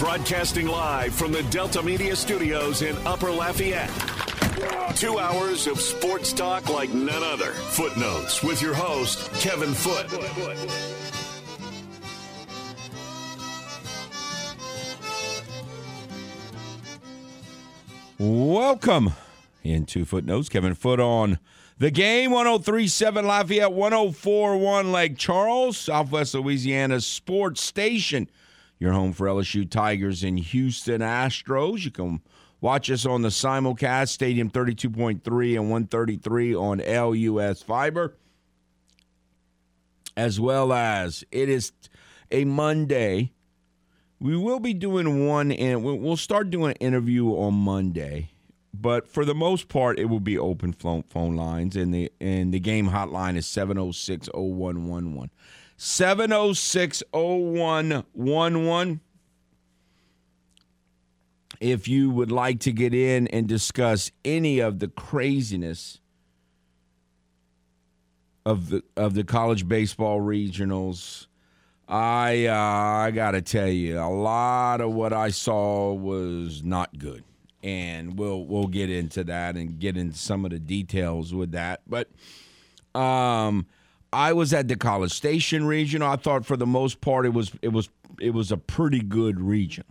Broadcasting live from the Delta Media Studios in Upper Lafayette. 2 hours of sports talk like none other. Footnotes with your host, Kevin Foote. Welcome into Footnotes. Kevin Foote on The Game, 103.7 Lafayette, 104.1 Lake Charles, Southwest Louisiana Sports Station. Your home for LSU Tigers and Houston Astros. You can watch us on the simulcast, Stadium 32.3 and 133 on LUS Fiber. As well as, it is a Monday. We will be doing one, and we'll start doing an interview on Monday. But for the most part, it will be open phone lines, and the game hotline is 706-0111. 706-0111. If you would like to get in and discuss any of the craziness of the college baseball regionals, I gotta tell you, a lot of what I saw was not good. And we'll get into that and get into some of the details with that. But I was at the College Station Regional. I thought for the most part it was a pretty good region.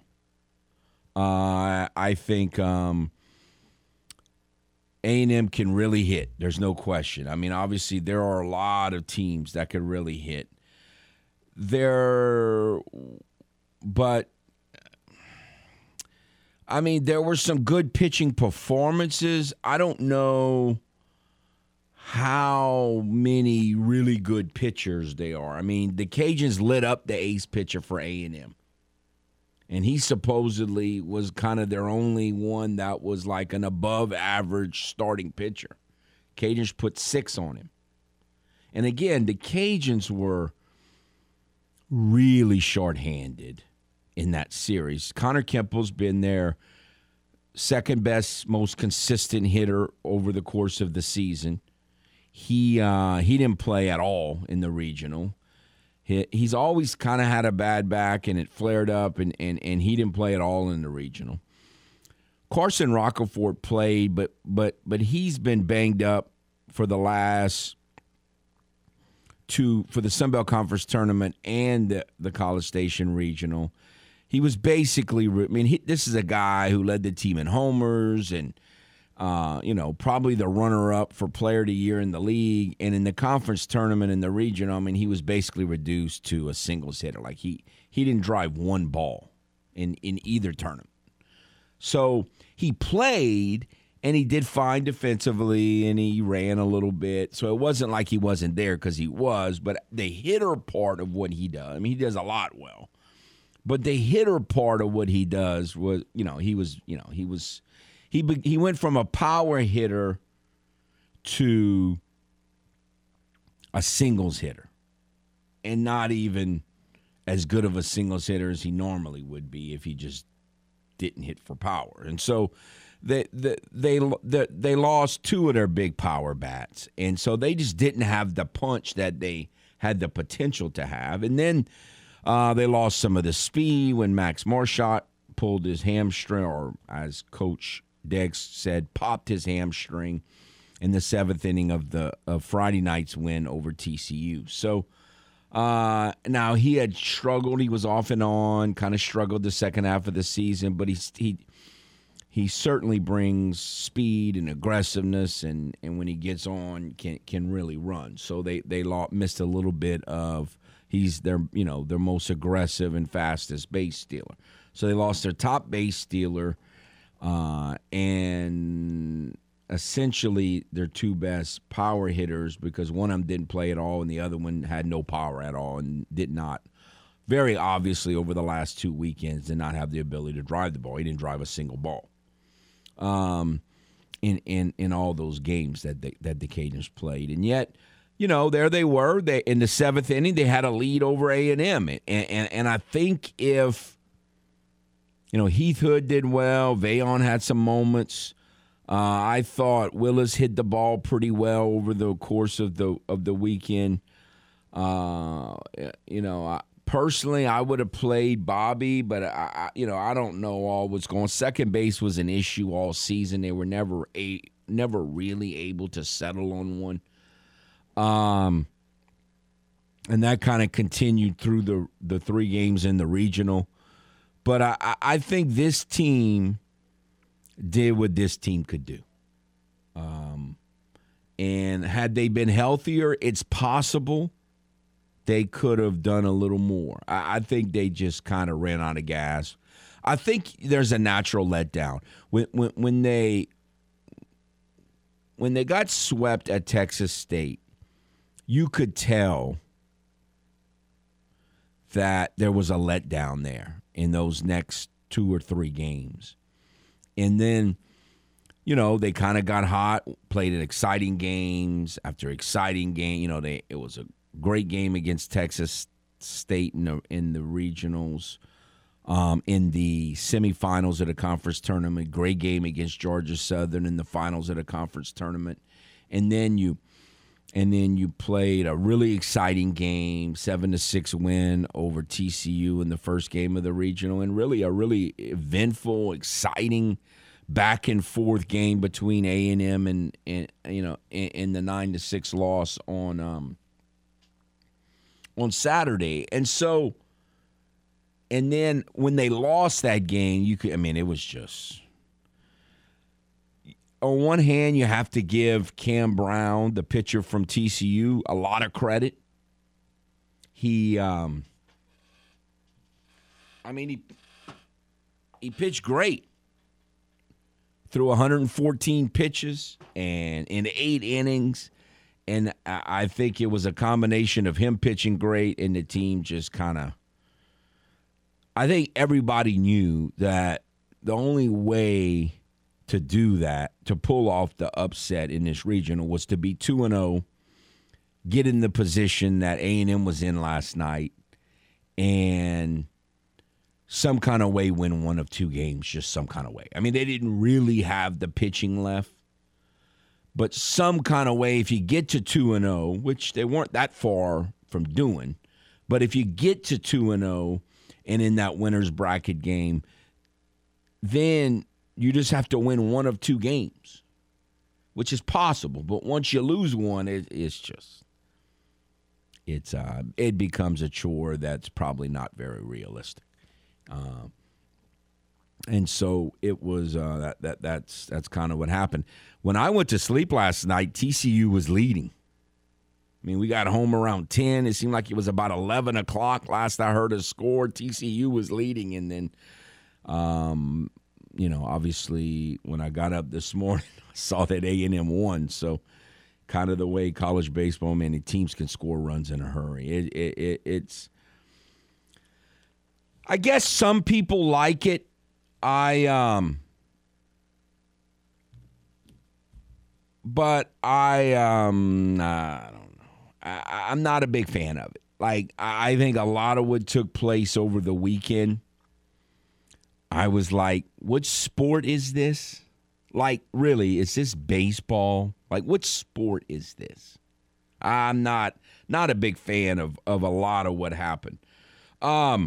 I think A&M can really hit. There's no question. I mean, obviously there are a lot of teams that could really hit. There were some good pitching performances. I don't know how many really good pitchers they are. I mean, the Cajuns lit up the ace pitcher for A&M. And he supposedly was kind of their only one that was like an above-average starting pitcher. Cajuns put 6 on him. And again, the Cajuns were really shorthanded in that series. Connor Kemple's been their second-best, most consistent hitter over the course of the season. He didn't play at all in the regional. He's always kind of had a bad back, and it flared up, and he didn't play at all in the regional. Carson Roccaforte played, but he's been banged up for the last two, for the Sunbelt Conference Tournament and the College Station Regional. He was basically – I mean, this is a guy who led the team in homers and, probably the runner-up for player of the year in the league. And in the conference tournament in the region, I mean, he was basically reduced to a singles hitter. Like, he didn't drive one ball in either tournament. So he played, and he did fine defensively, and he ran a little bit. So it wasn't like he wasn't there, because he was. But the hitter part of what he does – I mean, he does a lot well. But the hitter part of what he does was, he went from a power hitter to a singles hitter, and not even as good of a singles hitter as he normally would be if he just didn't hit for power. And so they lost 2 of their big power bats, and so they just didn't have the punch that they had the potential to have. And then they lost some of the speed when Max Marcheaux pulled his hamstring, or as Coach Dex said, popped his hamstring in the 7th inning of Friday night's win over TCU. So now he had struggled. He was off and on, kind of struggled the second half of the season, but he certainly brings speed and aggressiveness, and when he gets on, can really run. So they missed a little bit of. He's their most aggressive and fastest base stealer. So they lost their top base stealer and essentially their 2 best power hitters, because one of them didn't play at all and the other one had no power at all and did not, very obviously over the last 2 weekends, did not have the ability to drive the ball. He didn't drive a single ball in all those games that the Cajuns played. And yet – there they were. They in the 7th inning, they had a lead over A&M. And I think if, Heath Hood did well, Vayon had some moments. I thought Willis hit the ball pretty well over the course of the weekend. Personally, I would have played Bobby, but I don't know all what's going on. Second base was an issue all season. They were never really able to settle on one. And that kind of continued through the three games in the regional. But I think this team did what this team could do. And had they been healthier, it's possible they could have done a little more. I think they just kind of ran out of gas. I think there's a natural letdown. When they got swept at Texas State, you could tell that there was a letdown there in those next two or three games. And then, you know, they kind of got hot, played in exciting games after exciting game. You know, it was a great game against Texas State in the regionals, in the semifinals of the conference tournament. Great game against Georgia Southern in the finals of the conference tournament, and then you played a really exciting game, 7-6 win over TCU in the first game of the regional, and really a really eventful, exciting back and forth game between A&M and the 9-6 loss on Saturday. And then when they lost that game, it was just, on one hand, you have to give Cam Brown, the pitcher from TCU, a lot of credit. He pitched great. Threw 114 pitches and in 8 innings. And I think it was a combination of him pitching great and the team just kind of – I think everybody knew that the only way to do that, to pull off the upset in this regional, was to be 2-0, get in the position that A&M was in last night, and some kind of way win one of two games, just some kind of way. I mean, they didn't really have the pitching left. But some kind of way, if you get to 2-0, which they weren't that far from doing, but if you get to 2-0 and in that winner's bracket game, then you just have to win one of two games, which is possible. But once you lose one, it becomes a chore that's probably not very realistic. And so it was that's kind of what happened. When I went to sleep last night, TCU was leading. I mean, we got home around 10. It seemed like it was about 11 o'clock last I heard a score. TCU was leading. And then, obviously when I got up this morning, I saw that A&M won. So kind of the way college baseball, man, the teams can score runs in a hurry. It's I guess some people like it. I don't know. I'm not a big fan of it. Like, I think a lot of what took place over the weekend, I was like, what sport is this? Like, really, is this baseball? Like, what sport is this? I'm not a big fan of a lot of what happened. I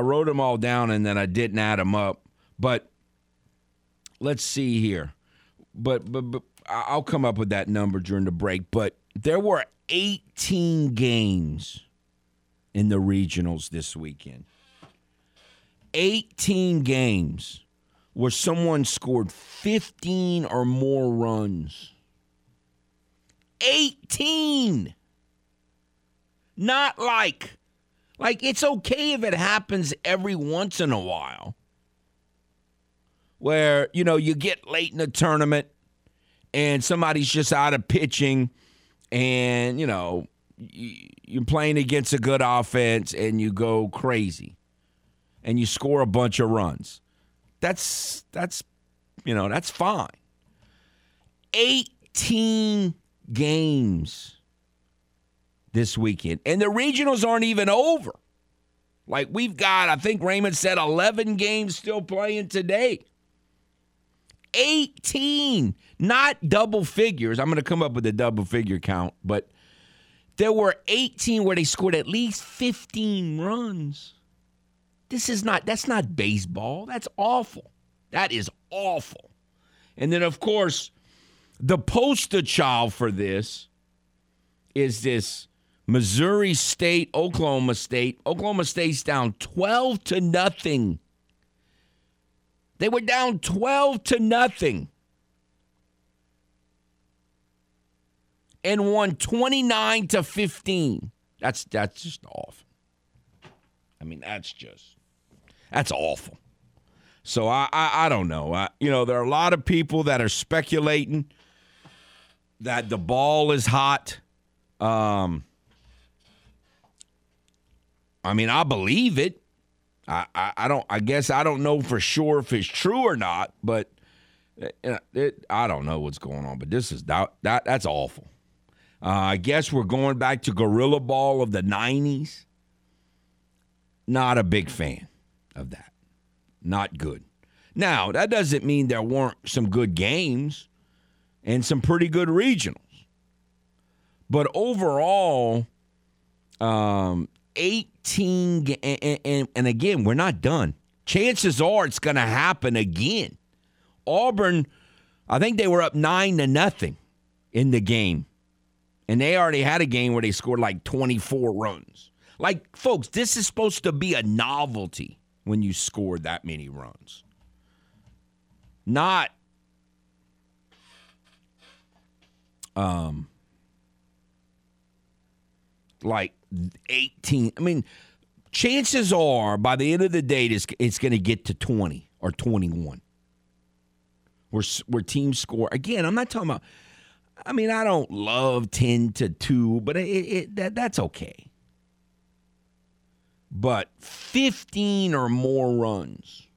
wrote them all down and then I didn't add them up. But let's see here. But I'll come up with that number during the break. But there were 18 games in the regionals this weekend. 18 games where someone scored 15 or more runs. 18! Not like... Like, it's okay if it happens every once in a while where, you know, you get late in the tournament and somebody's just out of pitching and, you know, you're playing against a good offense and you go crazy and you score a bunch of runs. That's fine. 18 games this weekend. And the regionals aren't even over. Like, we've got, I think Raymond said, 11 games still playing today. 18, not double figures. I'm going to come up with a double figure count, but There were 18 where they scored at least 15 runs. That's not baseball. That's awful. That is awful. And then, of course, the poster child for this is this Missouri State, Oklahoma State. Oklahoma State's down 12-0. They were down 12-0 and won 29-15. That's just awful. I mean, that's awful. So I don't know. There are a lot of people that are speculating that the ball is hot. I believe it. I guess I don't know for sure if it's true or not, but I don't know what's going on. But this is that's awful. I guess we're going back to gorilla ball of the 90s. Not a big fan of that. Not good. Now, that doesn't mean there weren't some good games and some pretty good regionals. But overall, 18, and again, we're not done. Chances are it's going to happen again. Auburn, I think they were up 9-0 in the game. And they already had a game where they scored like 24 runs. Like, folks, this is supposed to be a novelty when you score that many runs. Not like 18. I mean, chances are by the end of the day, it's going to get to 20 or 21. Where teams score. Again, I'm not talking about, I don't love 10-2, but that's okay. But 15 or more runs,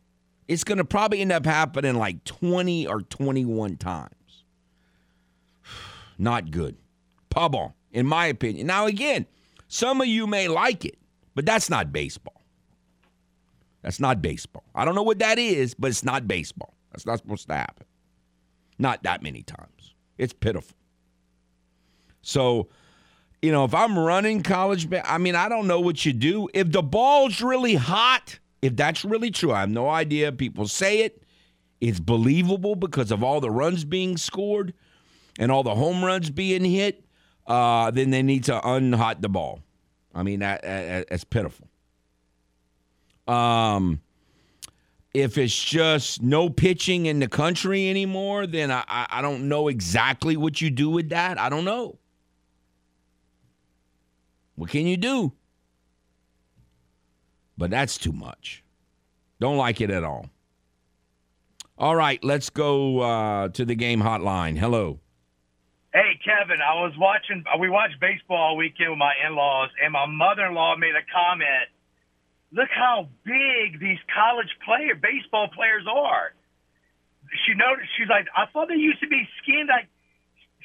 it's going to probably end up happening like 20 or 21 times. Not good. Pub on, in my opinion. Now, again, some of you may like it, but that's not baseball. That's not baseball. I don't know what that is, but it's not baseball. That's not supposed to happen. Not that many times. It's pitiful. So, if I'm running college, I don't know what you do. If the ball's really hot, if that's really true, I have no idea. People say it. It's believable because of all the runs being scored and all the home runs being hit. Then they need to unhot the ball. That's pitiful. If it's just no pitching in the country anymore, then I don't know exactly what you do with that. I don't know. What can you do? But that's too much. Don't like it at all. All right, let's go to the game hotline. Hello. Hey, Kevin, we watched baseball all weekend with my in-laws, and my mother-in-law made a comment. Look how big these baseball players are. She noticed, she's like, I thought they used to be skinned. Like,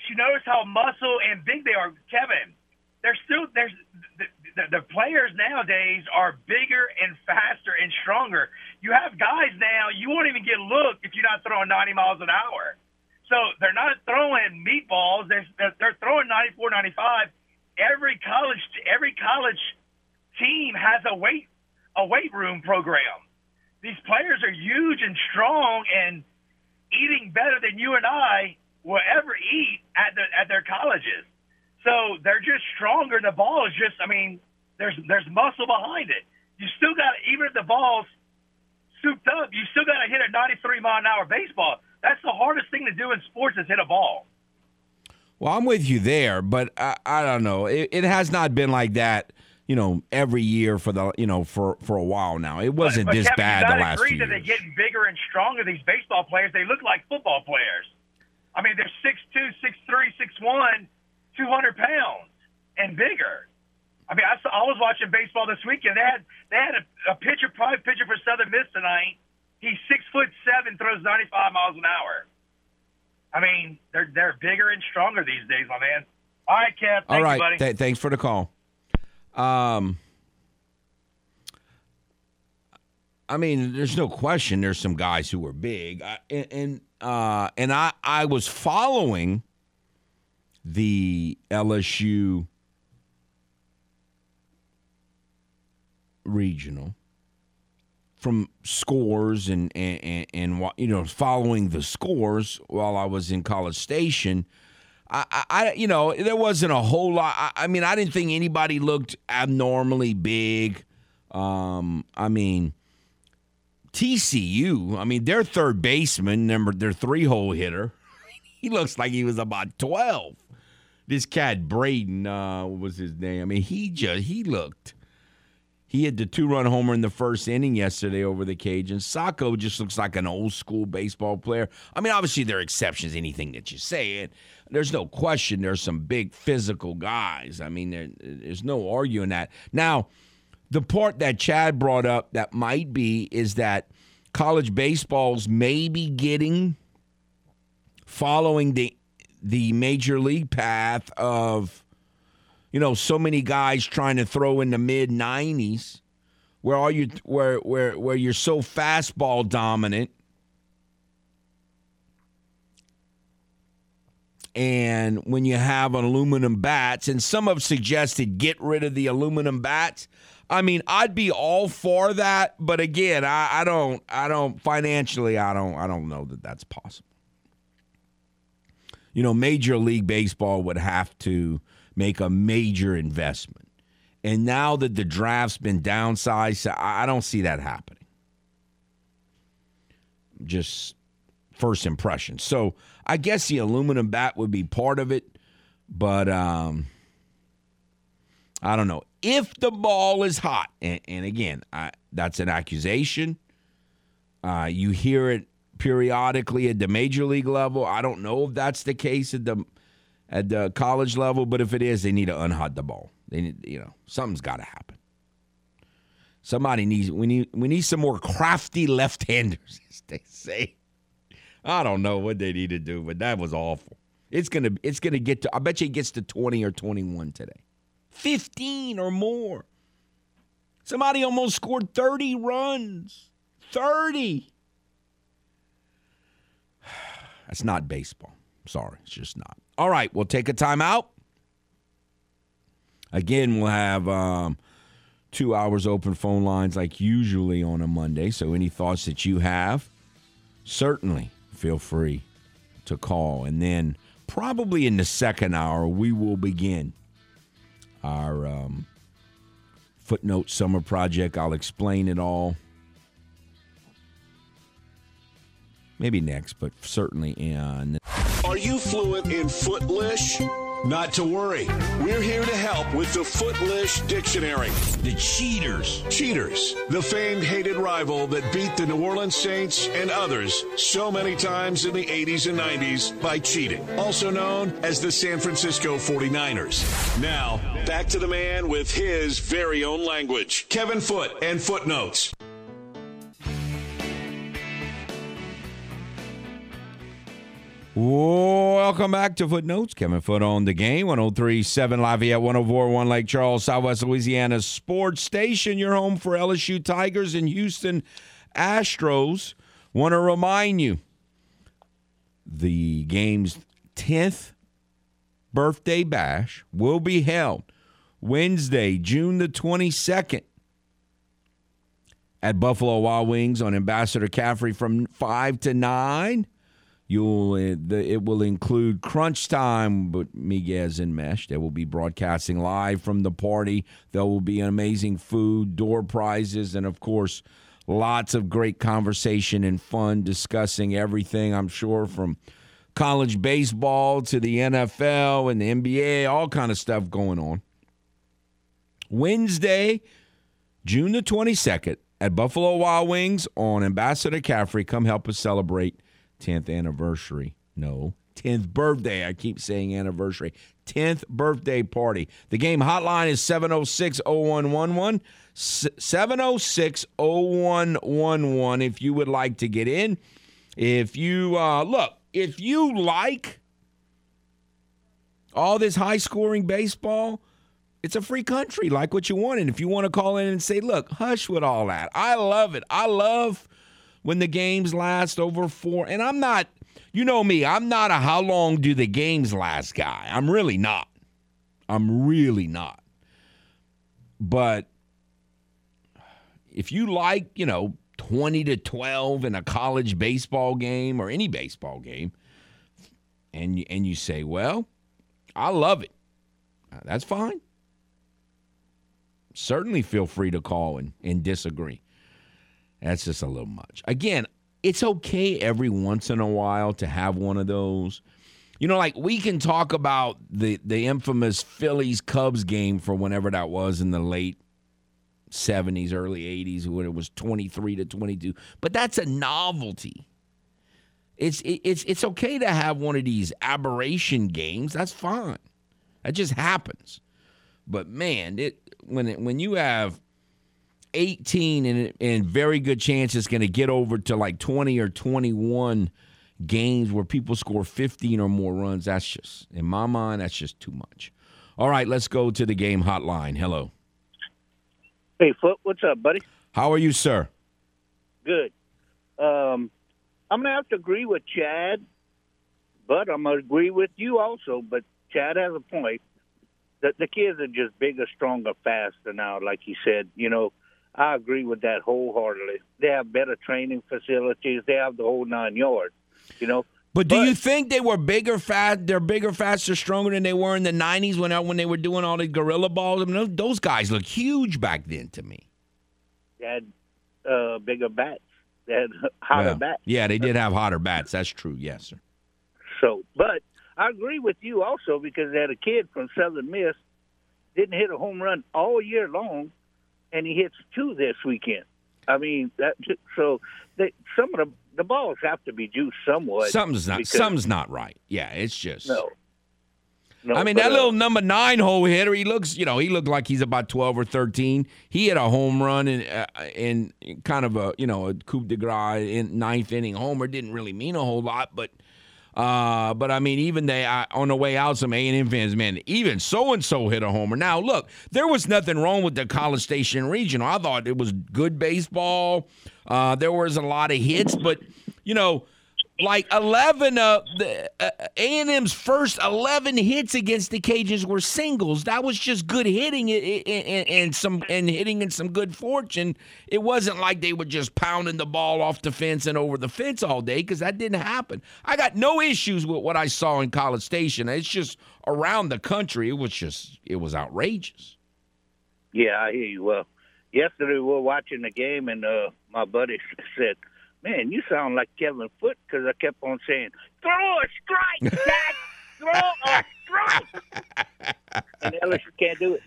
she noticed how muscle and big they are, Kevin. The players nowadays are bigger and faster and stronger. You have guys now, you won't even get looked if you're not throwing 90 miles an hour. So they're not throwing meatballs. They're throwing 94, 95. Every college team has a weight room program. These players are huge and strong and eating better than you and I will ever eat at their colleges. So they're just stronger. The ball is just, there's muscle behind it. You still got, even if the ball's souped up, you still got to hit a 93-mile-an-hour baseball. That's the hardest thing to do in sports is hit a ball. Well, I'm with you there, but I don't know. It has not been like that, every year for a while now. It wasn't this bad the last few years. They're getting bigger and stronger. These baseball players, they look like football players. They're 6'2", 6'3", 6'1". 200 pounds and bigger. I was watching baseball this weekend. They had a pitcher, private pitcher for Southern Miss tonight. He's 6'7", throws 95 miles an hour. They're bigger and stronger these days, my man. All right, Kev. All right, buddy. Thanks for the call. There's no question. There's some guys who are big, and I was following the LSU Regional from scores and you know, following the scores while I was in College Station. I you know, there wasn't a whole lot. I mean, I didn't think anybody looked abnormally big. I mean, TCU, I mean, their third baseman, their three-hole hitter, he looks like he was about 12. This cat Braden, what was his name? I mean, he had the two-run homer in the first inning yesterday over the Cajuns. Sacco just looks like an old-school baseball player. I mean, obviously there are exceptions, anything that you say. And there's no question there's some big physical guys. I mean, there's no arguing that. Now, the part that Chad brought up that might be is that college baseball's maybe following the major league path of, you know, so many guys trying to throw in the mid-90s, where you're so fastball dominant, and when you have aluminum bats, and some have suggested get rid of the aluminum bats. I mean, I'd be all for that, but again, I don't know that that's possible. You know, Major League Baseball would have to make a major investment, and now that the draft's been downsized, I don't see that happening. Just first impression. So I guess the aluminum bat would be part of it, but I don't know. If the ball is hot, and again, that's an accusation. You hear it periodically at the major league level. I don't know if that's the case at the college level, but if it is, they need to unhot the ball. They need, you know, something's got to happen. Somebody needs. We need some more crafty left-handers, as they say. I don't know what they need to do, but that was awful. It's gonna get to. I bet you it gets to 20 or 21 today. 15 or more. Somebody almost scored 30 runs. 30. That's not baseball. Sorry, it's just not. All right, we'll take a timeout. Again, we'll have 2 hours open phone lines like usually on a Monday, so any thoughts that you have, certainly feel free to call. And then probably in the second hour, we will begin our footnote summer project. I'll explain it all. Maybe next, but certainly in. Are you fluent in Footlish? Not to worry. We're here to help with the Footlish Dictionary. The Cheaters. Cheaters, the famed hated rival that beat the New Orleans Saints and others so many times in the 80s and 90s by cheating, also known as the San Francisco 49ers. Now, back to the man with his very own language, Kevin Foote and Footnotes. Welcome back to Footnotes. Kevin Foote on the game. 103.7 Lafayette, 104.1 Lake Charles, Southwest Louisiana Sports Station. Your home for LSU Tigers and Houston Astros. Want to remind you, the game's 10th birthday bash will be held Wednesday, June the 22nd at Buffalo Wild Wings on Ambassador Caffrey from 5 to 9. It will include Crunch Time with Miguez and Mesh. They will be broadcasting live from the party. There will be amazing food, door prizes, and, of course, lots of great conversation and fun discussing everything, I'm sure, from college baseball to the NFL and the NBA, all kind of stuff going on. Wednesday, June the 22nd at Buffalo Wild Wings on Ambassador Caffrey. Come help us celebrate 10th anniversary. No, 10th birthday. I keep saying anniversary. 10th birthday party. The game hotline is 706-0111. 706-0111 if you would like to get in. If you, if you like all this high-scoring baseball, it's a free country. Like what you want. And if you want to call in and say, look, hush with all that. I love it. I love when the games last over 4, and I'm not, you know me, I'm not a how long do the games last guy. I'm really not. But If you like, 20-12 in a college baseball game or any baseball game, and you say, well, I love it, that's fine. Certainly feel free to call and disagree. That's just a little much. Again, it's okay every once in a while to have one of those. Like we can talk about the infamous Phillies-Cubs game for whenever that was in the late 70s, early 80s, when it was 23-22. But that's a novelty. It's okay to have one of these aberration games. That's fine. That just happens. But, man, when you have 18 and very good chance it's going to get over to like 20 or 21 games where people score 15 or more runs, that's just, in my mind, that's just too much. All right, let's go to the game hotline. Hello. Hey, Foote, what's up, buddy? How are you, sir? Good. I'm going to have to agree with Chad, but I'm going to agree with you also, but Chad has a point. The kids are just bigger, stronger, faster now, like he said. I agree with that wholeheartedly. They have better training facilities. They have the whole 9 yards, But you think they were they're bigger, faster, stronger than they were in the 90s when they were doing all the gorilla balls? Those guys looked huge back then to me. They had bigger bats. They had hotter bats. Yeah, they did have hotter bats. That's true, yes, sir. So, but I agree with you also because they had a kid from Southern Miss didn't hit a home run all year long, and he hits 2 this weekend. Some of the balls have to be juiced somewhat. Something's not right. Yeah, it's just no. That little number 9 hole hitter, he looks, he looked like he's about 12 or 13. He hit a home run in kind of a, a coup de grace in ninth inning homer. Didn't really mean a whole lot, but even on the way out, some A&M fans, man, even so-and-so hit a homer. Now, look, there was nothing wrong with the College Station Regional. I thought it was good baseball. There was a lot of hits, but, like 11 of A&M's first 11 hits against the Cajuns were singles. That was just good hitting and hitting and some good fortune. It wasn't like they were just pounding the ball off the fence and over the fence all day because that didn't happen. I got no issues with what I saw in College Station. It's just around the country, it was outrageous. Yeah, I hear you. Well, yesterday we were watching the game and my buddy said, "Man, you sound like Kevin Foote," because I kept on saying, "Throw a strike, Dad! Throw a strike!" And LSU can't do it.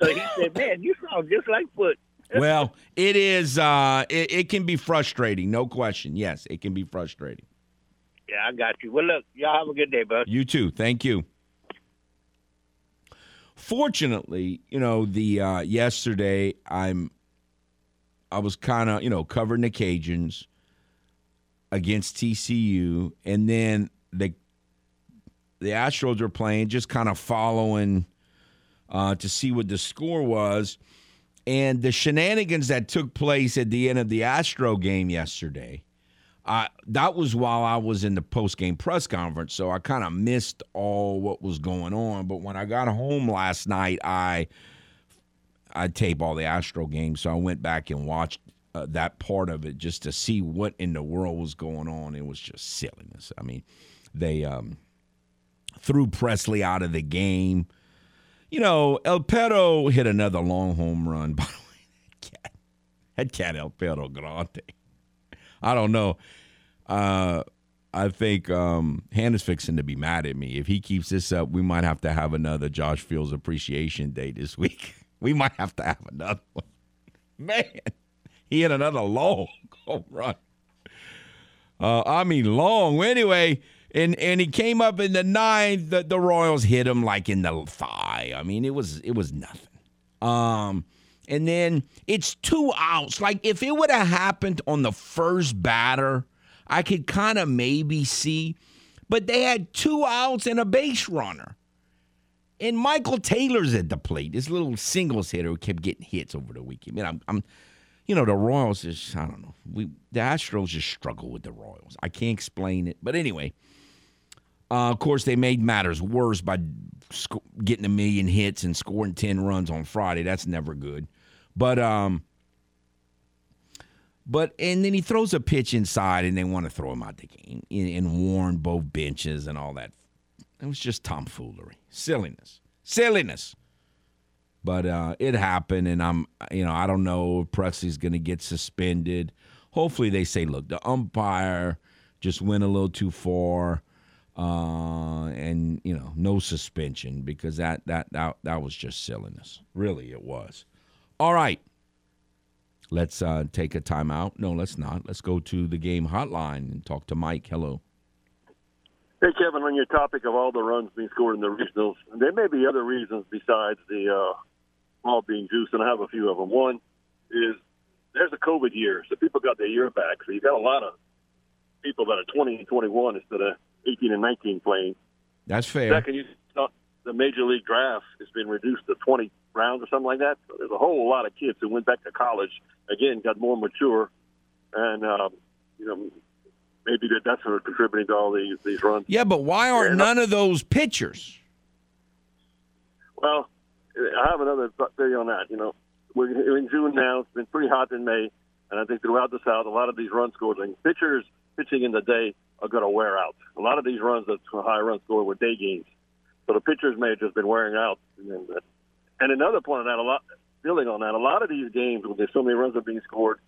So he said, "Man, you sound just like Foote." Well, it is. It can be frustrating, no question. Yes, it can be frustrating. Yeah, I got you. Well, look, y'all have a good day, bud. You too. Thank you. Fortunately, yesterday I was kind of, covering the Cajuns against TCU, and then the Astros were playing, just kind of following to see what the score was. And the shenanigans that took place at the end of the Astro game yesterday, that was while I was in the post-game press conference, so I kind of missed all what was going on. But when I got home last night, I tape all the Astro games, so I went back and watched that part of it just to see what in the world was going on. It was just silliness. They threw Presley out of the game. El Perro hit another long home run. By the way, that cat El Perro Grande. I don't know. I think Hannah's fixing to be mad at me. If he keeps this up, we might have to have another Josh Fields Appreciation Day this week. We might have to have another one. Man, he hit another long home run. Long. Anyway, and he came up in the ninth. The Royals hit him like in the thigh. It was nothing. And then it's 2 outs. Like, if it would have happened on the first batter, I could kind of maybe see. But they had 2 outs and a base runner. And Michael Taylor's at the plate, this little singles hitter who kept getting hits over the weekend. The Royals just, I don't know. The Astros just struggle with the Royals. I can't explain it. But anyway, of course, they made matters worse by getting 1 million hits and scoring 10 runs on Friday. That's never good. But But and then he throws a pitch inside, and they want to throw him out the game and warn both benches and all that. It was just tomfoolery, silliness. But it happened, and I don't know if Presley's going to get suspended. Hopefully, they say, look, the umpire just went a little too far, and no suspension, because that was just silliness. Really, it was. All right. Let's take a timeout. No, let's not. Let's go to the game hotline and talk to Mike. Hello. Hey, Kevin, on your topic of all the runs being scored in the regionals, there may be other reasons besides the ball being juiced, and I have a few of them. One is there's a COVID year, so people got their year back. So you've got a lot of people that are 20 and 21 instead of 18 and 19 playing. That's fair. Second, you thought the Major League draft has been reduced to 20 rounds or something like that. So there's a whole lot of kids who went back to college, again, got more mature, and, maybe that's sort of contributing to all these runs. Yeah, but why aren't none of those pitchers? Well, I have another theory on that. We're in June now. It's been pretty hot in May, and I think throughout the South, a lot of these run scores, and pitchers pitching in the day are going to wear out. A lot of these runs that high run score were day games. So the pitchers may have just been wearing out. And another point on that, a lot of these games where there's so many runs are being scored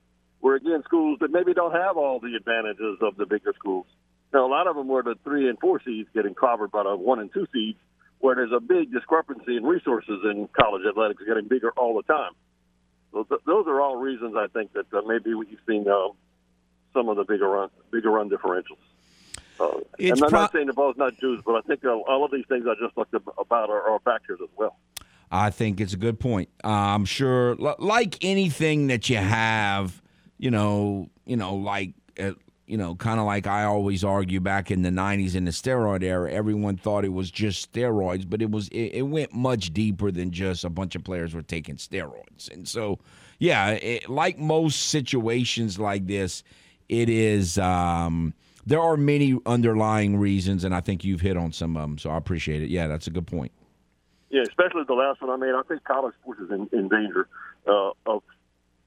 were, again, schools that maybe don't have all the advantages of the bigger schools. Now, a lot of them were the 3 and 4 seeds getting clobbered by the 1 and 2 seeds, where there's a big discrepancy in resources in college athletics getting bigger all the time. So those are all reasons, I think, that maybe you've seen some of the bigger run differentials. And I'm not saying the ball's not juiced, but I think all of these things I just talked about are factors as well. I think it's a good point. I'm sure, like anything that you have, kind of like I always argue back in the 90s in the steroid era, everyone thought it was just steroids, but it went much deeper than just a bunch of players were taking steroids. And so, yeah, like most situations like this, it is there are many underlying reasons, and I think you've hit on some of them, so I appreciate it. Yeah, that's a good point. Yeah, especially the last one I made. I think college sports is in danger of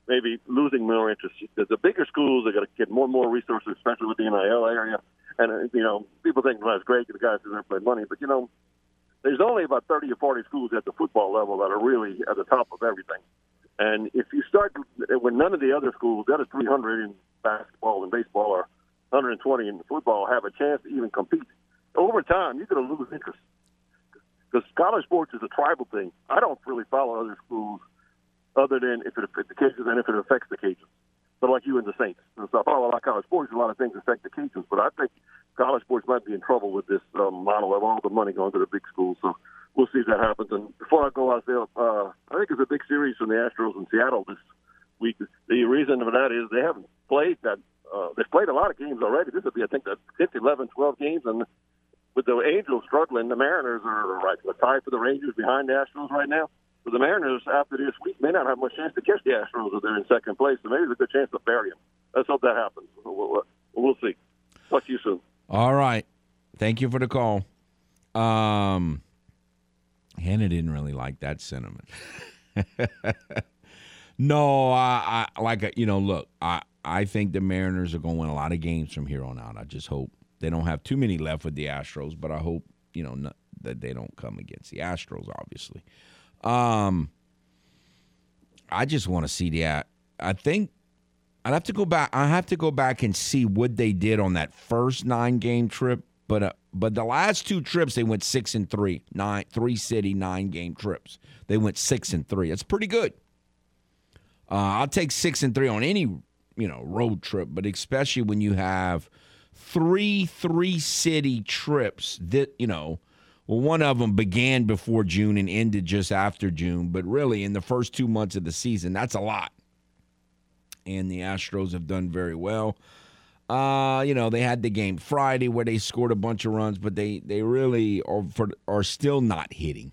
maybe losing more interest. The bigger schools are going to get more and more resources, especially with the NIL area. And, people think, well, it's great that the guys who don't play money. But, there's only about 30 or 40 schools at the football level that are really at the top of everything. And if you start with none of the other schools, that is 300 in basketball and baseball or 120 in football, have a chance to even compete. Over time, you're going to lose interest. Because college sports is a tribal thing. I don't really follow other schools other than if it affects the Cajuns and if it affects the Cajuns. But like you and the Saints. So I follow a lot of college sports. A lot of things affect the Cajuns. But I think college sports might be in trouble with this model of all the money going to the big schools. So we'll see if that happens. And before I go out there, I think it's a big series from the Astros in Seattle this week. The reason for that is they haven't played that. They've played a lot of games already. This would be, I think, the 10th, 11, 12 games. And with the Angels struggling, the Mariners are tied for the Rangers behind the Astros right now. So the Mariners, after this week, may not have much chance to catch the Astros if they're in second place. So maybe there's a good chance to bury them. Let's hope that happens. We'll see. Talk to you soon. All right. Thank you for the call. Hannah didn't really like that sentiment. No, I think the Mariners are going to win a lot of games from here on out. I just hope they don't have too many left with the Astros, but I hope that they don't come against the Astros, obviously. I just want to see I think I'd have to go back. I have to go back and see what they did on that first 9-game trip. But the last two trips they went 6-3, 3-city 9-game trips. They went 6-3. That's pretty good. I'll take 6-3 on any road trip, but especially when you have 3 3-city trips that Well, one of them began before June and ended just after June, but really in the first 2 months of the season, that's a lot. And the Astros have done very well. They had the game Friday where they scored a bunch of runs, but they really are still not hitting.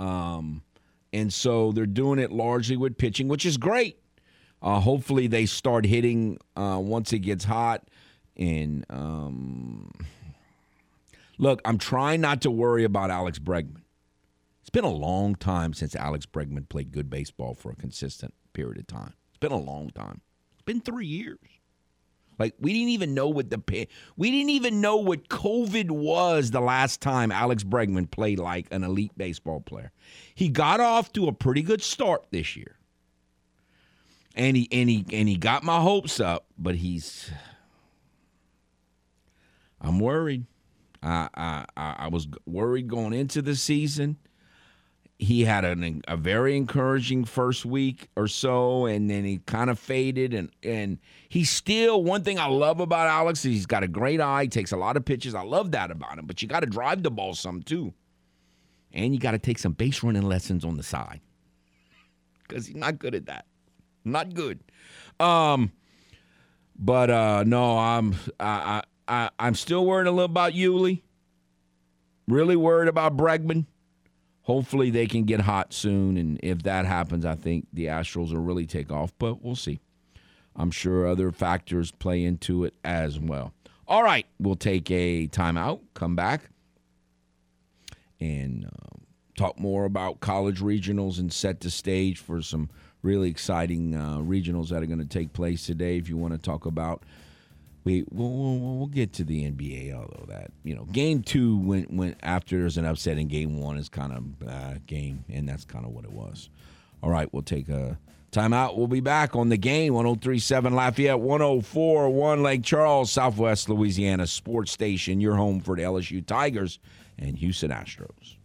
And so they're doing it largely with pitching, which is great. Hopefully they start hitting once it gets hot. And look, I'm trying not to worry about Alex Bregman. It's been a long time since Alex Bregman played good baseball for a consistent period of time. It's been a long time. It's been 3 years. Like, we didn't even know what COVID was the last time Alex Bregman played like an elite baseball player. He got off to a pretty good start this year. And he got my hopes up, but I'm worried. I was worried going into the season. He had a very encouraging first week or so, and then he kind of faded. And he's still, one thing I love about Alex is he's got a great eye, takes a lot of pitches. I love that about him. But you got to drive the ball some too. And you got to take some base running lessons on the side because he's not good at that. Not good. I'm still worried a little about Yuli. Really worried about Bregman. Hopefully they can get hot soon, and if that happens, I think the Astros will really take off, but we'll see. I'm sure other factors play into it as well. All right, we'll take a timeout, come back, and talk more about college regionals and set the stage for some really exciting regionals that are going to take place today. If you want to talk about, we'll get to the NBA. Although that, game two went after there's an upset in game one is kind of game, and that's kind of what it was. All right, we'll take a timeout. We'll be back on the game. 103.7 Lafayette, 104.1 Lake Charles, Southwest Louisiana Sports Station. Your home for the LSU Tigers and Houston Astros.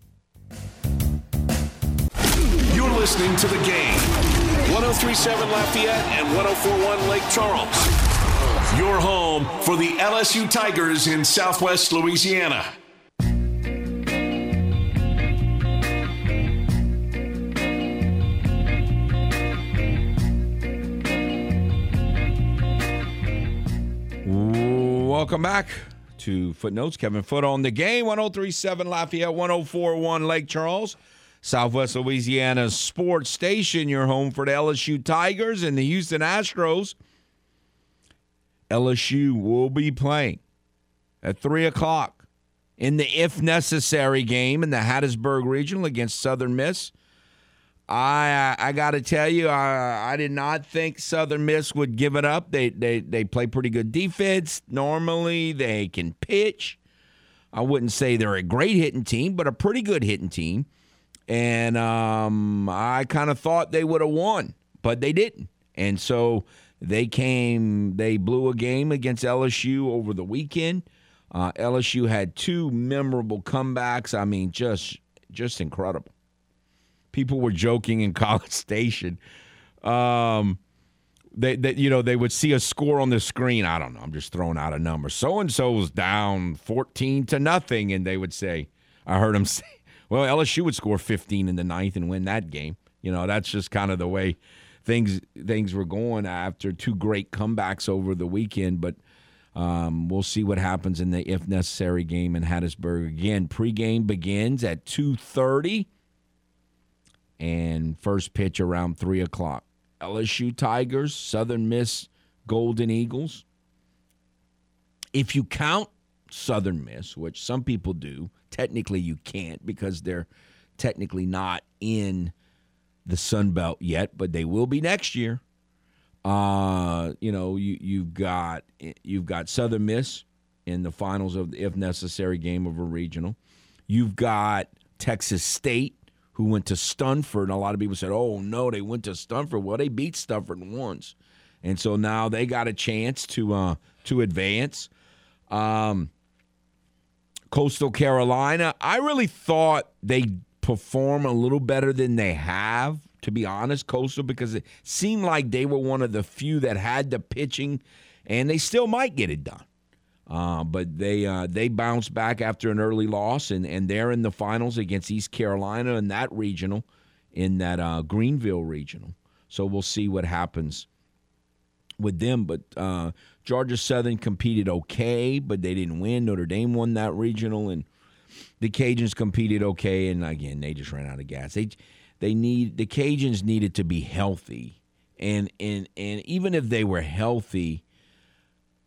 You're listening to The Game. 103.7 Lafayette and 104.1 Lake Charles. Your home for the LSU Tigers in Southwest Louisiana. Welcome back to Footnotes. Kevin Foote on The Game. 103.7 Lafayette, 104.1 Lake Charles. Southwest Louisiana Sports Station, your home for the LSU Tigers and the Houston Astros. LSU will be playing at 3 o'clock in the if necessary game in the Hattiesburg Regional against Southern Miss. I got to tell you, I did not think Southern Miss would give it up. They play pretty good defense. Normally they can pitch. I wouldn't say they're a great hitting team, but a pretty good hitting team. And I kind of thought they would have won, but they didn't. And so they blew a game against LSU over the weekend. LSU had two memorable comebacks. I mean, just incredible. People were joking in College Station. They would see a score on the screen. I don't know. I'm just throwing out a number. So-and-so was down 14-0, and they would say, I heard them say, well, LSU would score 15 in the ninth and win that game. That's just kind of the way things were going after two great comebacks over the weekend. But we'll see what happens in the if necessary game in Hattiesburg. Again, pregame begins at 2:30 and first pitch around 3 o'clock. LSU Tigers, Southern Miss, Golden Eagles. If you count Southern Miss, which some people do, technically you can't because they're technically not in the Sun Belt yet, but they will be next year. You've got Southern Miss in the finals of the if necessary game of a regional. You've got Texas State, who went to Stanford, and a lot of people said, "Oh no, they went to Stanford." Well, they beat Stanford once, and so now they got a chance to advance. Coastal Carolina, I really thought they'd perform a little better than they have, to be honest, Coastal, because it seemed like they were one of the few that had the pitching, and they still might get it done. But they bounced back after an early loss, and they're in the finals against East Carolina in that regional, in that Greenville regional. So we'll see what happens with them. But Georgia Southern competed okay, but they didn't win. Notre Dame won that regional, and the Cajuns competed okay, and again, they just ran out of gas. The Cajuns needed to be healthy, and even if they were healthy,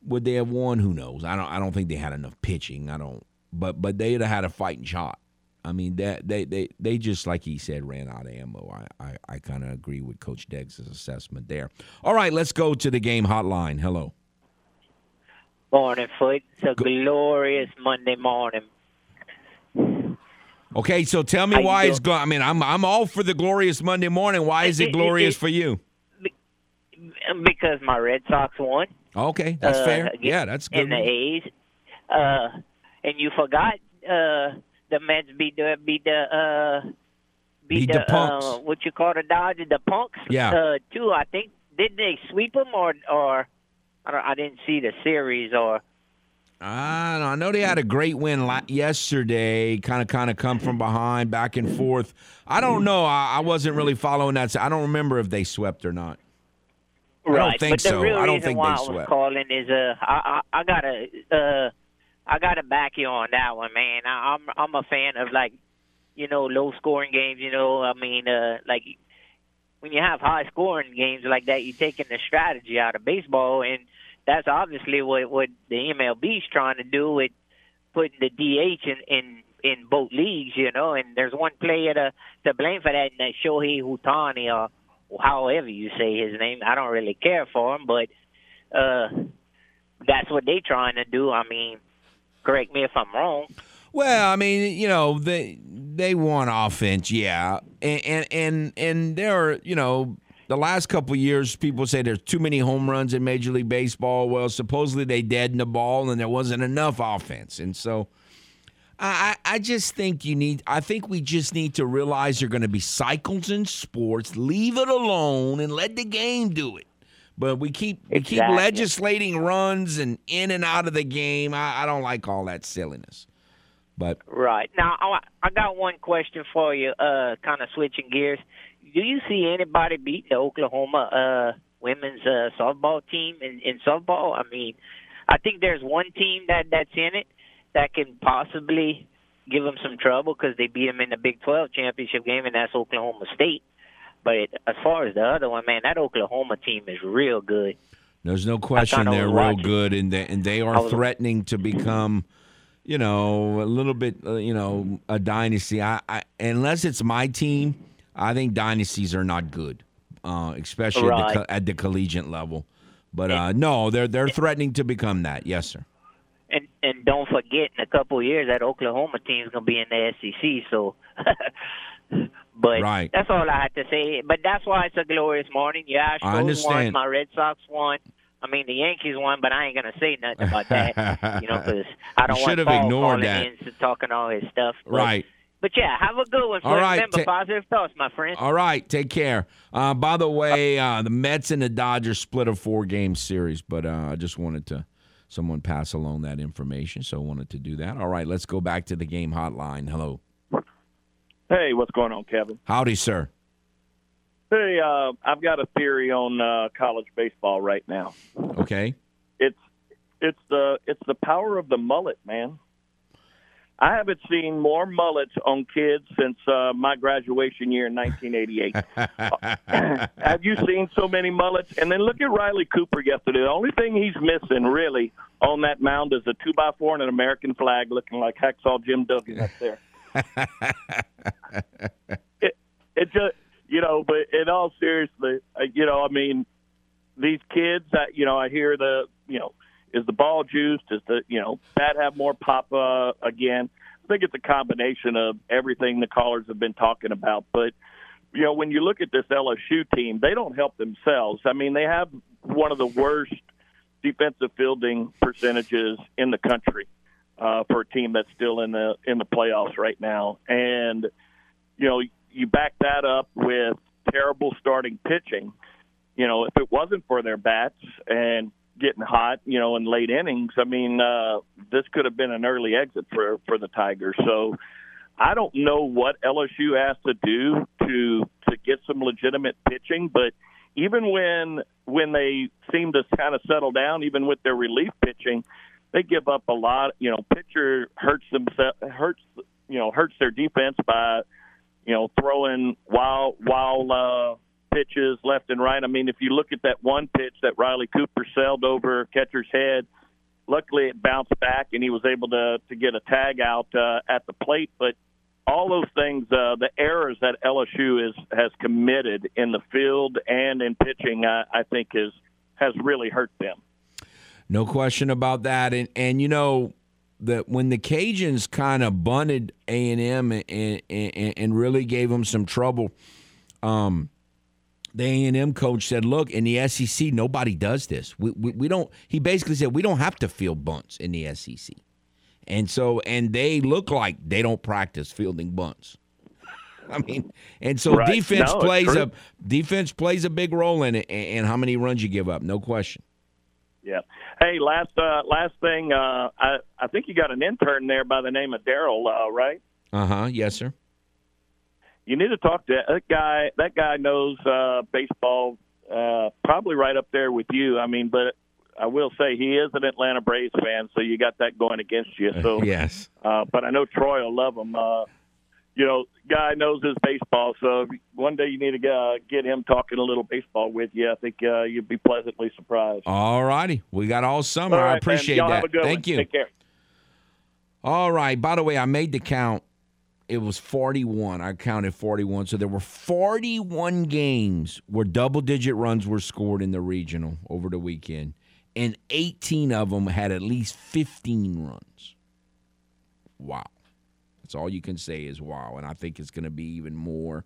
would they have won? Who knows? I don't think they had enough pitching. But they'd have had a fighting shot. I mean, that they just, like he said, ran out of ammo. I kind of agree with Coach Dex's assessment there. All right, let's go to the game hotline. Hello. Morning, Foote. It's a glorious Monday morning. Okay, so tell me why it's glorious. I mean, I'm all for the glorious Monday morning. Why is it glorious for you? Because my Red Sox won. Okay, that's fair. Yeah, that's good. And the A's. And you forgot the Mets beat the punks. What you call the Dodgers, the punks. Yeah. Too, I think. Didn't they sweep them or I didn't see the series or. I know they had a great win yesterday, kind of come from behind, back and forth. I don't know. I wasn't really following that. I don't remember if they swept or not. Right. I don't think so. I don't think they swept. The real reason why I was calling is I gotta back you on that one, man. I'm a fan of, like, you know, low scoring games. You know, I mean, like when you have high scoring games like that, you're taking the strategy out of baseball, and that's obviously what the MLB is trying to do with putting the DH in both leagues, you know. And there's one player to blame for that, and that's Shohei Ohtani, or however you say his name. I don't really care for him, but that's what they're trying to do. I mean, correct me if I'm wrong. Well, I mean, you know, they want offense, yeah, and there are, you know. The last couple of years, people say there's too many home runs in Major League Baseball. Well, supposedly they deadened the ball and there wasn't enough offense. And so I just think we just need to realize there are going to be cycles in sports. Leave it alone and let the game do it. But we keep legislating runs and in and out of the game. I don't like all that silliness. But right. Now, I got one question for you, kind of switching gears. Do you see anybody beat the Oklahoma women's softball team in softball? I mean, I think there's one team that's in it that can possibly give them some trouble because they beat them in the Big 12 championship game, and that's Oklahoma State. But as far as the other one, man, that Oklahoma team is real good. There's no question they're real good, and they are threatening to become – you know, a little bit, you know, a dynasty. I unless it's my team, I think dynasties are not good, especially right. at the collegiate level. But, no, they're threatening to become that. Yes, sir. And don't forget, in a couple of years, that Oklahoma team is going to be in the SEC. So, but right. That's all I had to say. But that's why it's a glorious morning. Yeah, I won. My Red Sox won. I mean, the Yankees won, but I ain't going to say nothing about that, you know, because I don't want Paul calling in to talking all his stuff. But, right. But, yeah, have a good one. All right. Remember, positive thoughts, my friend. All right. Take care. By the way, the Mets and the Dodgers split a 4-game series, but I just wanted to someone pass along that information, so I wanted to do that. All right, let's go back to the game hotline. Hello. Hey, what's going on, Kevin? Howdy, sir. Hey, I've got a theory on college baseball right now. Okay, it's the power of the mullet, man. I haven't seen more mullets on kids since my graduation year in 1988. Have you seen so many mullets? And then look at Riley Cooper yesterday. The only thing he's missing, really, on that mound is a 2x4 and an American flag, looking like Hacksaw Jim Duggan up there. It just. You know, but in all seriousness, you know, I mean, these kids that, you know, I hear the, you know, is the ball juiced? Is the, you know, bat have more pop again? I think it's a combination of everything the callers have been talking about. But, you know, when you look at this LSU team, they don't help themselves. I mean, they have one of the worst defensive fielding percentages in the country for a team that's still in the playoffs right now. And, you know, you back that up with terrible starting pitching. You know, if it wasn't for their bats and getting hot, you know, in late innings, I mean, this could have been an early exit for the Tigers. So I don't know what LSU has to do to get some legitimate pitching, but even when they seem to kind of settle down, even with their relief pitching, they give up a lot. You know, pitcher hurts their defense by – you know, throwing wild pitches left and right. I mean, if you look at that one pitch that Riley Cooper sailed over catcher's head, luckily it bounced back and he was able to get a tag out at the plate. But all those things, the errors that LSU has committed in the field and in pitching, I think has really hurt them. No question about that. And you know, when the Cajuns kind of bunted A&M and really gave them some trouble, the A&M coach said, look, in the SEC, nobody does this. We don't. He basically said, we don't have to field bunts in the SEC. And they look like they don't practice fielding bunts. I mean, and so right. Defense plays a big role in it, and how many runs you give up, no question. Yeah. Hey, last thing, I think you got an intern there by the name of Daryl, right? Uh-huh, yes, sir. You need to talk to that guy. That guy knows baseball probably right up there with you. I mean, but I will say he is an Atlanta Braves fan, so you got that going against you. So yes. But I know Troy will love him. You know, guy knows his baseball, so one day you need to get him talking a little baseball with you. I think you'd be pleasantly surprised. All righty. We got all summer. All right, I appreciate that. Have a good Thank one. You. Take care. All right. By the way, I made the count. It was 41. I counted 41. So there were 41 games where double-digit runs were scored in the regional over the weekend, and 18 of them had at least 15 runs. Wow. That's all you can say is wow, and I think it's going to be even more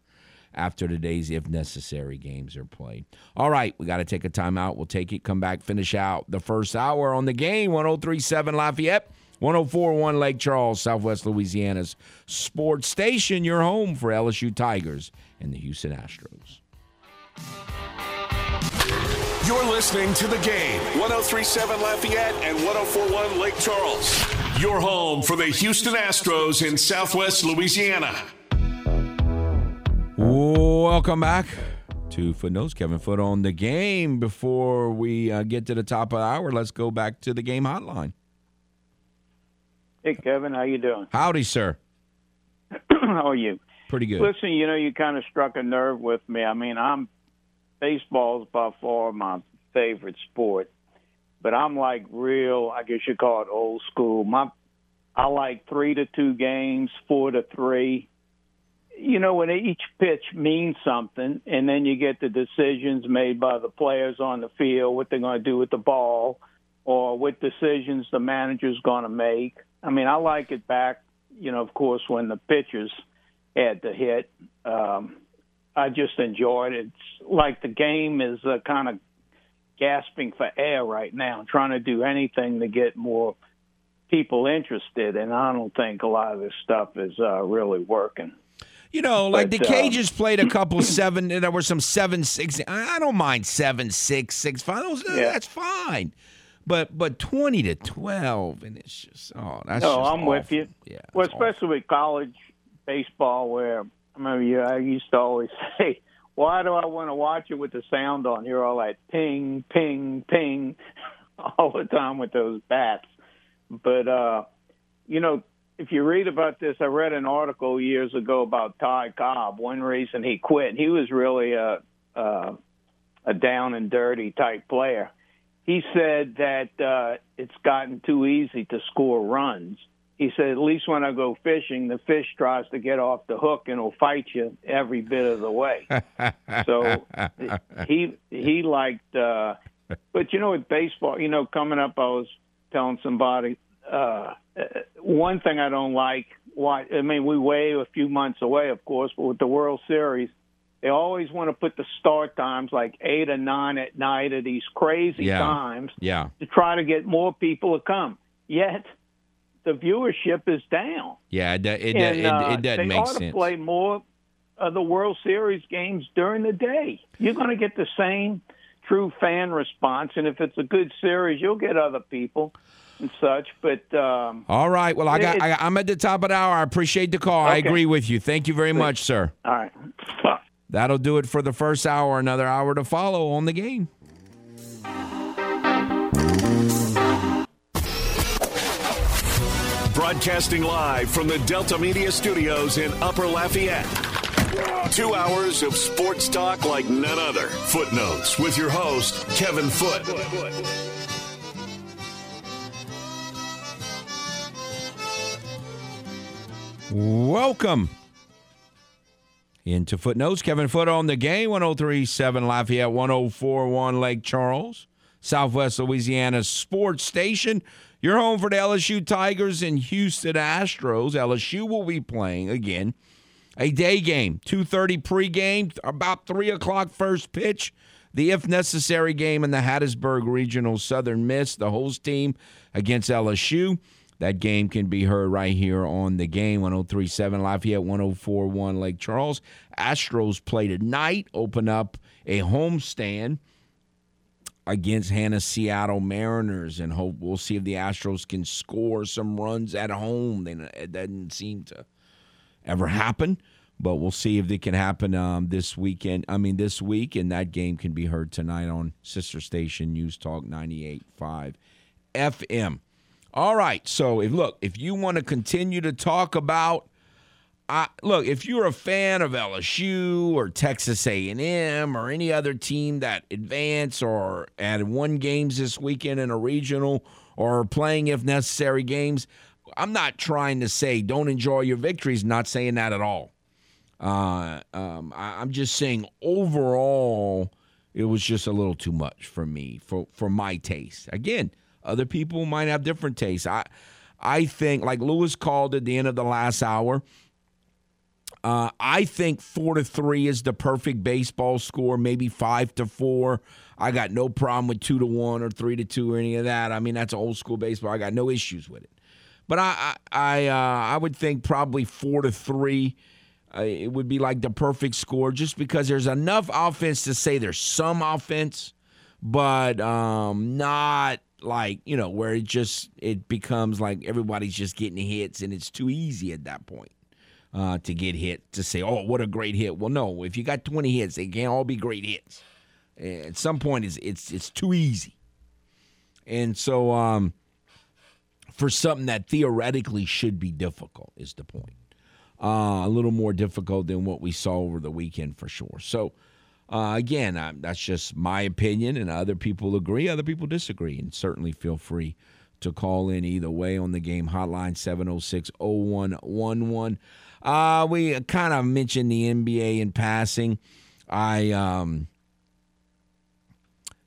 after today's, if necessary, games are played. All right, we got to take a timeout. We'll take it, come back, finish out the first hour on the game, 103.7 Lafayette. 104.1 Lake Charles, Southwest Louisiana's sports station, your home for LSU Tigers and the Houston Astros. You're listening to The Game, 103.7 Lafayette and 104.1 Lake Charles, your home for the Houston Astros in Southwest Louisiana. Welcome back to Footnotes. Kevin Foote on The Game. Before we get to the top of the hour, let's go back to the game hotline. Hey, Kevin, how you doing? Howdy, sir. How are you? Pretty good. Listen, you know, you kind of struck a nerve with me. I mean, baseball is by far my favorite sport, but I'm like real, I guess you call it old school. I like 3-2 games, 4-3. You know, when each pitch means something, and then you get the decisions made by the players on the field, what they're going to do with the ball, or what decisions the manager's going to make. I mean, I like it back, you know, of course, when the pitchers had to hit. I just enjoyed it. It's like the game is kind of gasping for air right now, trying to do anything to get more people interested, and I don't think a lot of this stuff is really working. You know, like the Cajuns played a couple 7. There were some 7-6. I don't mind 7-6, 6-5. Yeah. That's fine. But 20-12, and it's just just I'm awful. With you. Yeah, well, especially awful. With college baseball, where I remember I used to always say, "Why do I want to watch it with the sound on? You're all like ping, ping, ping, all the time with those bats." But you know, if you read about this, I read an article years ago about Ty Cobb. One reason he quit, he was really a down and dirty type player. He said that it's gotten too easy to score runs. He said, at least when I go fishing, the fish tries to get off the hook and will fight you every bit of the way. So he liked but, you know, with baseball, you know, coming up, I was telling somebody one thing I don't like. I mean, we were a few months away, of course, but with the World Series, they always want to put the start times like 8 or 9 at night at these crazy times to try to get more people to come. Yet the viewership is down. Yeah, it doesn't make sense. They ought to play more of the World Series games during the day. You're going to get the same true fan response, and if it's a good series, you'll get other people and such. But all right, well, I'm at the top of the hour. I appreciate the call. Okay. I agree with you. Thank you very much, sir. All right. That'll do it for the first hour. Another hour to follow on The Game. Broadcasting live from the Delta Media Studios in Upper Lafayette. 2 hours of sports talk like none other. Footnotes with your host, Kevin Foote. Welcome into Footnotes. Kevin Foote on the game, 103.7 Lafayette, 104.1 Lake Charles, Southwest Louisiana Sports Station. You're home for the LSU Tigers and Houston Astros. LSU will be playing, again, a day game, 2:30 pregame, about 3 o'clock first pitch. The if necessary game in the Hattiesburg Regional, Southern Miss, the host team against LSU. That game can be heard right here on the game, 103.7 Lafayette, 104.1 Lake Charles. Astros play tonight, open up a homestand against Hanna's Seattle Mariners, and hope we'll see if the Astros can score some runs at home. It doesn't seem to ever happen, but we'll see if it can happen this week, and that game can be heard tonight on sister station News Talk 98.5 FM. All right, so if you want to continue to talk about, if you're a fan of LSU or Texas A&M or any other team that advanced or had won games this weekend in a regional or playing if necessary games, I'm not trying to say don't enjoy your victories. Not saying that at all. I'm just saying overall it was just a little too much for me, for my taste. Again, other people might have different tastes. I think, like Lewis called at the end of the last hour, I think 4-3 is the perfect baseball score, maybe 5-4. I got no problem with 2-1 or 3-2 or any of that. I mean, that's old school baseball. I got no issues with it. But I would think probably 4-3. It would be like the perfect score, just because there's enough offense to say there's some offense, but not like, where it becomes like everybody's just getting hits and it's too easy at that point. To get hit, to say, oh, what a great hit. Well, no, if you got 20 hits, they can't all be great hits. At some point, it's too easy. And so for something that theoretically should be difficult is the point. A little more difficult than what we saw over the weekend for sure. So, again, that's just my opinion, and other people agree, other people disagree, and certainly feel free to call in either way on the game hotline, 706-0111. We kind of mentioned the NBA in passing.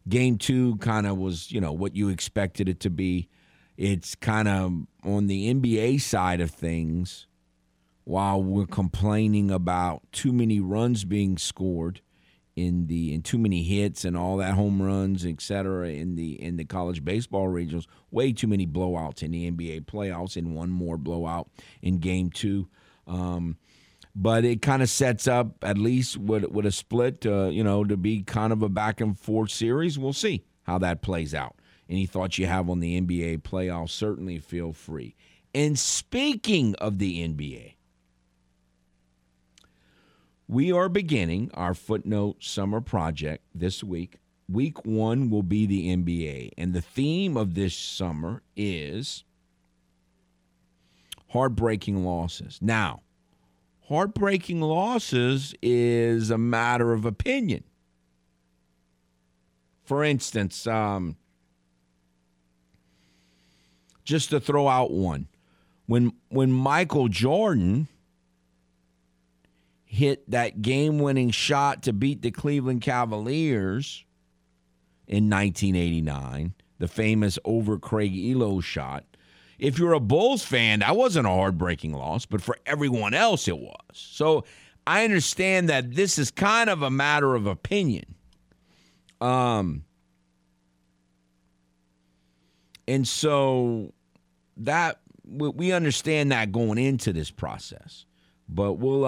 Game two kind of was, what you expected it to be. It's kind of on the NBA side of things, while we're complaining about too many runs being scored in too many hits and all that, home runs, et cetera, in the college baseball regionals, way too many blowouts in the NBA playoffs, and one more blowout in game two. But it kind of sets up, at least with a split, to be kind of a back-and-forth series. We'll see how that plays out. Any thoughts you have on the NBA playoffs, certainly feel free. And speaking of the NBA, we are beginning our Footnote Summer Project this week. Week one will be the NBA, and the theme of this summer is heartbreaking losses. Now, heartbreaking losses is a matter of opinion. For instance, just to throw out one, when Michael Jordan hit that game-winning shot to beat the Cleveland Cavaliers in 1989, the famous over Craig Elo shot, if you're a Bulls fan, that wasn't a heartbreaking loss, but for everyone else it was. So I understand that this is kind of a matter of opinion. And so that we understand that going into this process. But we'll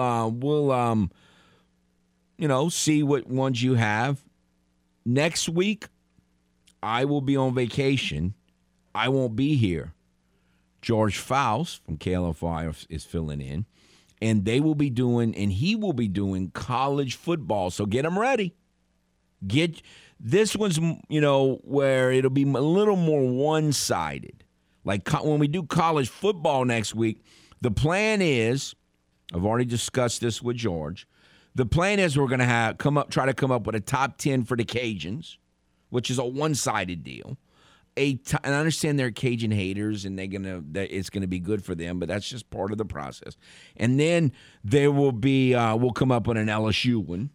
see what ones you have. Next week, I will be on vacation. I won't be here. George Faust from KLFI is filling in, and he will be doing college football. So get them ready. Get this one's, where it'll be a little more one-sided. Like when we do college football next week, the plan is, I've already discussed this with George. The plan is we're going to try to come up with a top 10 for the Cajuns, which is a one-sided deal. and I understand they're Cajun haters, and it's gonna be good for them, but that's just part of the process. And then there will be we'll come up on an LSU one,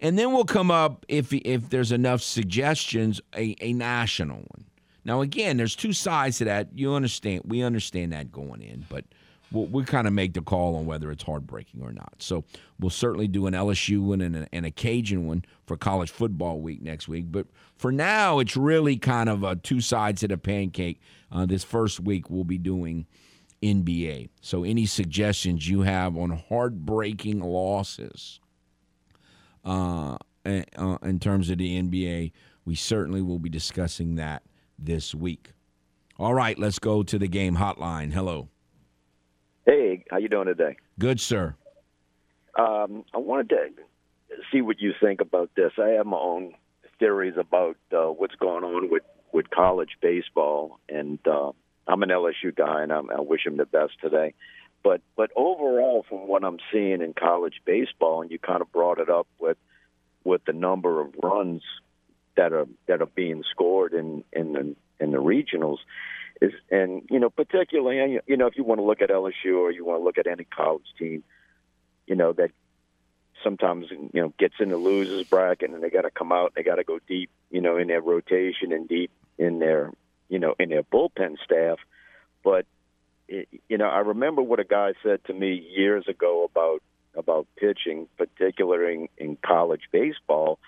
and then we'll come up if there's enough suggestions a national one. Now again, there's two sides to that. You understand? We understand that going in, but we kind of make the call on whether it's heartbreaking or not. So we'll certainly do an LSU one and a Cajun one for College Football Week next week. But for now, it's really kind of a two sides to the pancake. This first week we'll be doing NBA. So any suggestions you have on heartbreaking losses in terms of the NBA, we certainly will be discussing that this week. All right, let's go to the game hotline. Hello. Hey, how you doing today? Good, sir. I wanted to see what you think about this. I have my own theories about what's going on with college baseball, and I'm an LSU guy, and I wish him the best today. But overall, from what I'm seeing in college baseball, and you kind of brought it up with the number of runs that are being scored in the regionals. Particularly, if you want to look at LSU or you want to look at any college team, that sometimes, gets in the losers bracket and they got to come out, they got to go deep, in their rotation and deep in their, in their bullpen staff. But, I remember what a guy said to me years ago about pitching, particularly in college baseball.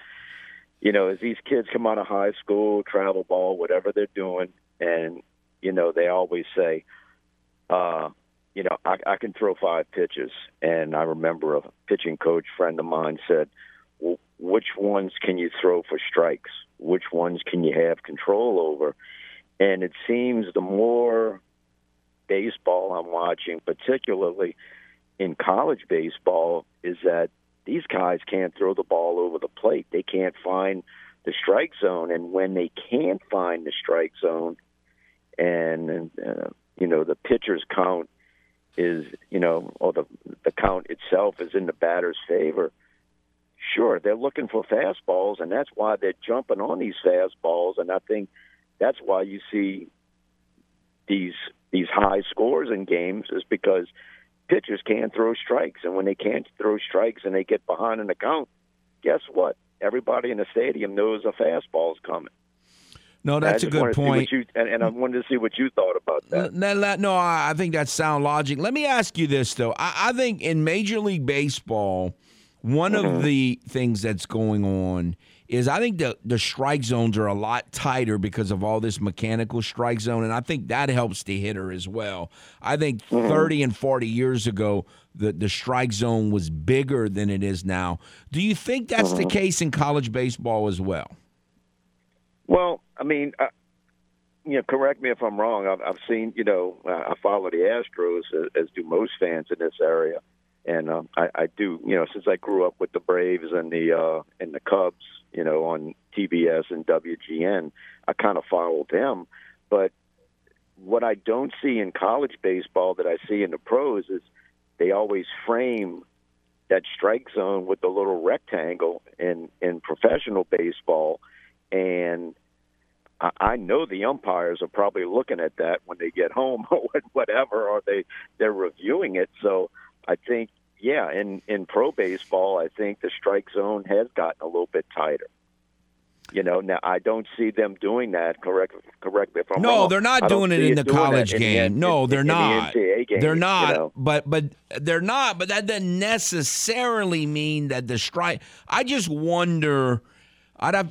As these kids come out of high school, travel ball, whatever they're doing, and they always say, I can throw five pitches. And I remember a pitching coach friend of mine said, well, which ones can you throw for strikes? Which ones can you have control over? And it seems the more baseball I'm watching, particularly in college baseball, is that these guys can't throw the ball over the plate. They can't find the strike zone. And when they can't find the strike zone, and the pitcher's count is, or the count itself is in the batter's favor. Sure, they're looking for fastballs, and that's why they're jumping on these fastballs. And I think that's why you see these high scores in games, is because pitchers can't throw strikes. And when they can't throw strikes and they get behind in the count, guess what? Everybody in the stadium knows a fastball's coming. No, that's a good point. And I wanted to see what you thought about that. No, I think that's sound logic. Let me ask you this, though. I think in Major League Baseball, one of the things that's going on is I think the strike zones are a lot tighter because of all this mechanical strike zone, and I think that helps the hitter as well. I think 30 and 40 years ago, the strike zone was bigger than it is now. Do you think that's the case in college baseball as well? Well, I mean, correct me if I'm wrong. I've seen, I follow the Astros, as do most fans in this area, and I do. Since I grew up with the Braves and the Cubs, on TBS and WGN, I kind of followed them. But what I don't see in college baseball that I see in the pros is they always frame that strike zone with the little rectangle in professional baseball. And I know the umpires are probably looking at that when they get home or whatever, or they're reviewing it. So I think, in pro baseball, I think the strike zone has gotten a little bit tighter. Now I don't see them doing that. Correct me if I'm wrong. No, they're not doing it in the college game. No, they're not. They're not. But they're not. But that doesn't necessarily mean that the strike. I just wonder.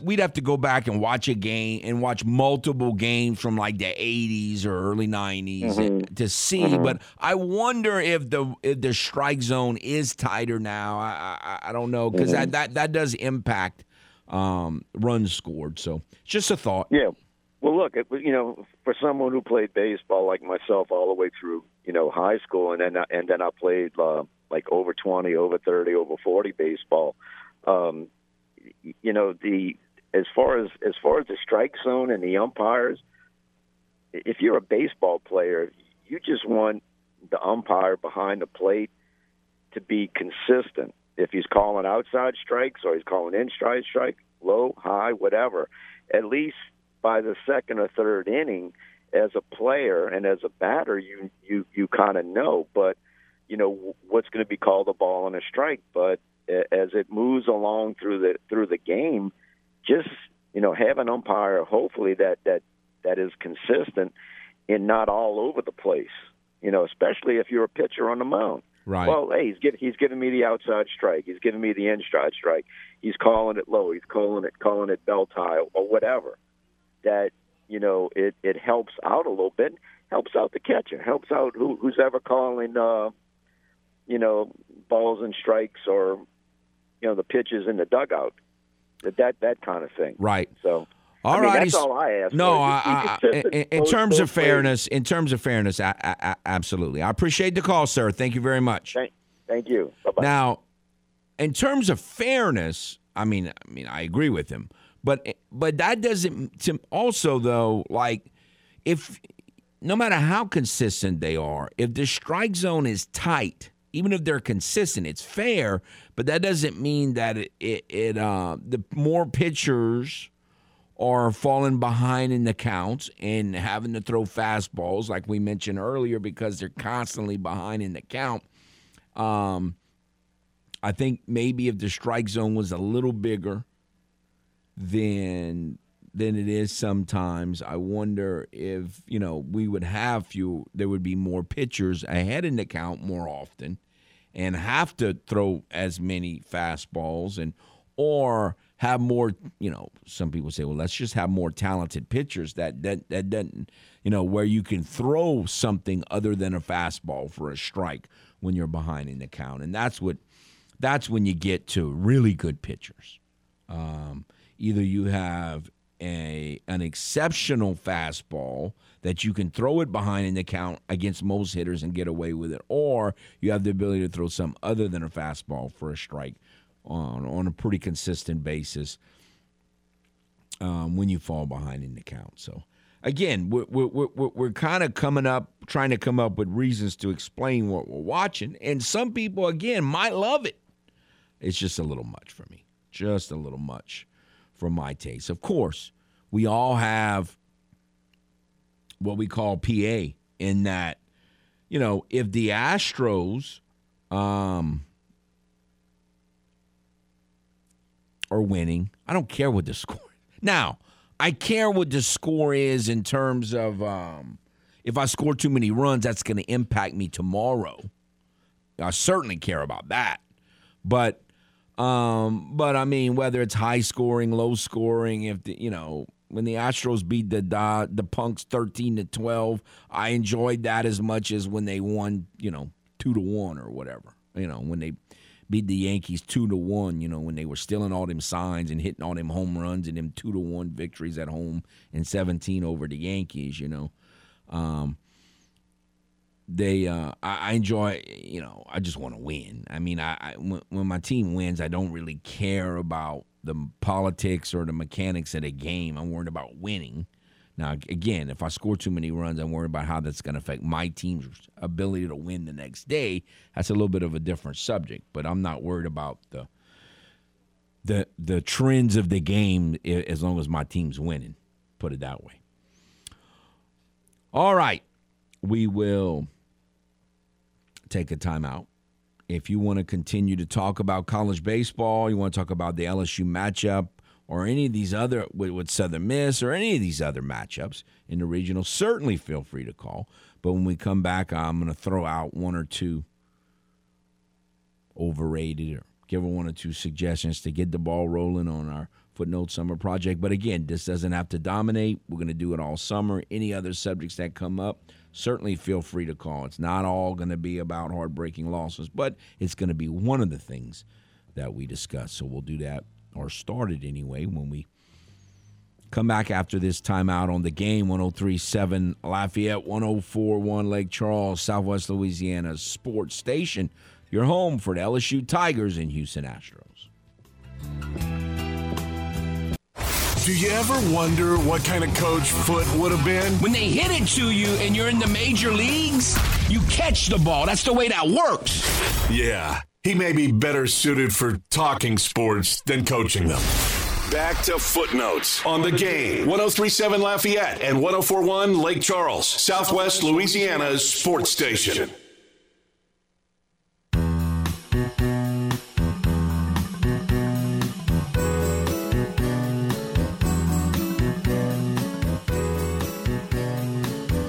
We'd have to go back and watch a game and watch multiple games from like the 80s or early 90s to see. But I wonder if the strike zone is tighter now. I don't know, because that does impact runs scored. So just a thought. Yeah. Well, look, for someone who played baseball like myself all the way through, high school, and then I played like over 20, over 30, over 40 baseball. As far as the strike zone and the umpires, if you're a baseball player, you just want the umpire behind the plate to be consistent. If he's calling outside strikes or he's calling inside strikes, low, high, whatever, at least by the second or third inning, as a player and as a batter, you kind of know. But you know what's going to be called a ball and a strike. But as it moves along through the game, just have an umpire, hopefully that is consistent and not all over the place. Especially if you're a pitcher on the mound. Right. Well, hey, he's giving me the outside strike. He's giving me the inside strike. He's calling it low. He's calling it belt high or whatever. That it helps out a little bit. Helps out the catcher. Helps out who's ever calling balls and strikes or the pitches in the dugout. That kind of thing. Right. So. All right. That's all I ask. No, in terms of fairness, I absolutely. I appreciate the call, sir. Thank you very much. Thank you. Bye-bye. Now, in terms of fairness, I mean, I agree with him, but that doesn't. Also, though, like if no matter how consistent they are, if the strike zone is tight, even if they're consistent, it's fair. But that doesn't mean that it the more pitchers are falling behind in the counts and having to throw fastballs, like we mentioned earlier, because they're constantly behind in the count. I think maybe if the strike zone was a little bigger than it is sometimes, I wonder if, we would have there would be more pitchers ahead in the count more often and have to throw as many fastballs or have more, some people say, well, let's just have more talented pitchers that doesn't, where you can throw something other than a fastball for a strike when you're behind in the count. And that's when you get to really good pitchers. Either you have an exceptional fastball that you can throw it behind in the count against most hitters and get away with it, or you have the ability to throw something other than a fastball for a strike on a pretty consistent basis when you fall behind in the count. So, again, we're kind of trying to come up with reasons to explain what we're watching, and some people, again, might love it. It's just a little much for me, just a little much for my taste. Of course, we all have what we call PA in that, if the Astros are winning, I don't care what the score is. Now, I care what the score is in terms of if I score too many runs, that's going to impact me tomorrow. I certainly care about that. But I mean, whether it's high scoring, low scoring, if when the Astros beat the Punks 13-12, I enjoyed that as much as when they won, 2-1 or whatever. When they beat the Yankees 2-1, when they were stealing all them signs and hitting all them home runs and them 2-1 victories at home in 17 over the Yankees, I enjoy, I just want to win. I mean, when my team wins, I don't really care about the politics or the mechanics of the game. I'm worried about winning. Now, again, if I score too many runs, I'm worried about how that's going to affect my team's ability to win the next day. That's a little bit of a different subject, but I'm not worried about the trends of the game as long as my team's winning, put it that way. All right, we will take a timeout. If you want to continue to talk about college baseball, you want to talk about the LSU matchup, or any of these other with Southern Miss or any of these other matchups in the regional, certainly feel free to call. But when we come back, I'm going to throw out one or two overrated or give one or two suggestions to get the ball rolling on our Footnote Summer Project. But again, this doesn't have to dominate. We're going to do it all summer. Any other subjects that come up, certainly feel free to call. It's not all going to be about heartbreaking losses, but it's going to be one of the things that we discuss. So we'll do that, or started anyway, when we come back after this timeout on The Game. 103.7 Lafayette, 104.1 Lake Charles, Southwest Louisiana Sports Station, your home for the LSU Tigers and Houston Astros. Do you ever wonder what kind of coach Foote would have been? When they hit it to you and you're in the major leagues, you catch the ball. That's the way that works. Yeah. He may be better suited for talking sports than coaching them. Back to Footnotes on the Game. 103.7 Lafayette and 104.1 Lake Charles, Southwest Louisiana's sports station.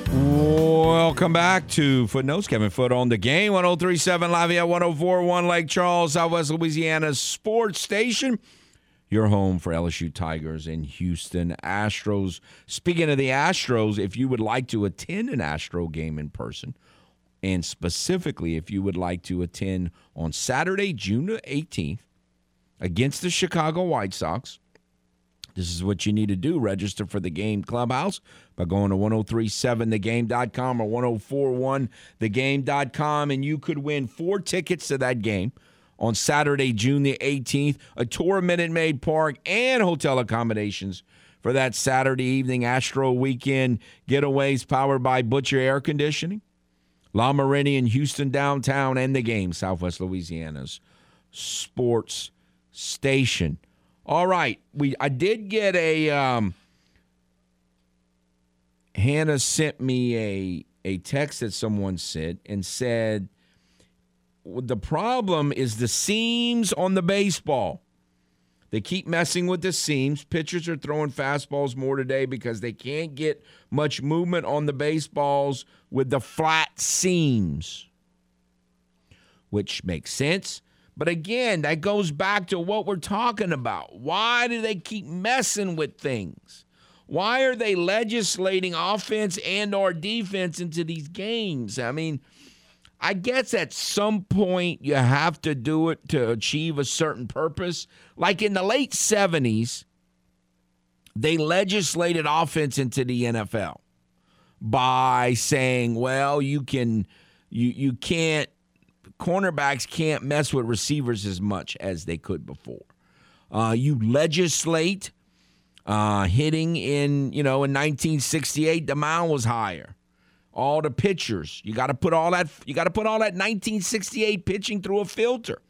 Welcome back to Footnotes. Kevin Foote on the Game. 103.7 Lafayette, 104.1 Lake Charles, Southwest Louisiana's sports station. Your home for LSU Tigers and Houston Astros. Speaking of the Astros, if you would like to attend an Astro game in person, and specifically if you would like to attend on Saturday, June 18th, against the Chicago White Sox, this is what you need to do. Register for the Game Clubhouse by going to 1037thegame.com or 1041thegame.com, and you could win 4 tickets to that game on Saturday, June the 18th, a tour of Minute Maid Park and hotel accommodations for that Saturday evening Astro weekend getaways powered by Butcher Air Conditioning, La Meridian, Houston Downtown, and the Game, Southwest Louisiana's sports station. All right, I did get a Hannah sent me a text that someone sent and said, the problem is the seams on the baseball. They keep messing with the seams. Pitchers are throwing fastballs more today because they can't get much movement on the baseballs with the flat seams, which makes sense. But again, that goes back to what we're talking about. Why do they keep messing with things? Why are they legislating offense and or defense into these games? I mean, I guess at some point you have to do it to achieve a certain purpose. Like in the late 70s, they legislated offense into the NFL by saying, well, you can't cornerbacks can't mess with receivers as much as they could before. You legislate hitting in 1968, the mound was higher. All the pitchers, you got to put all that 1968 pitching through a filter,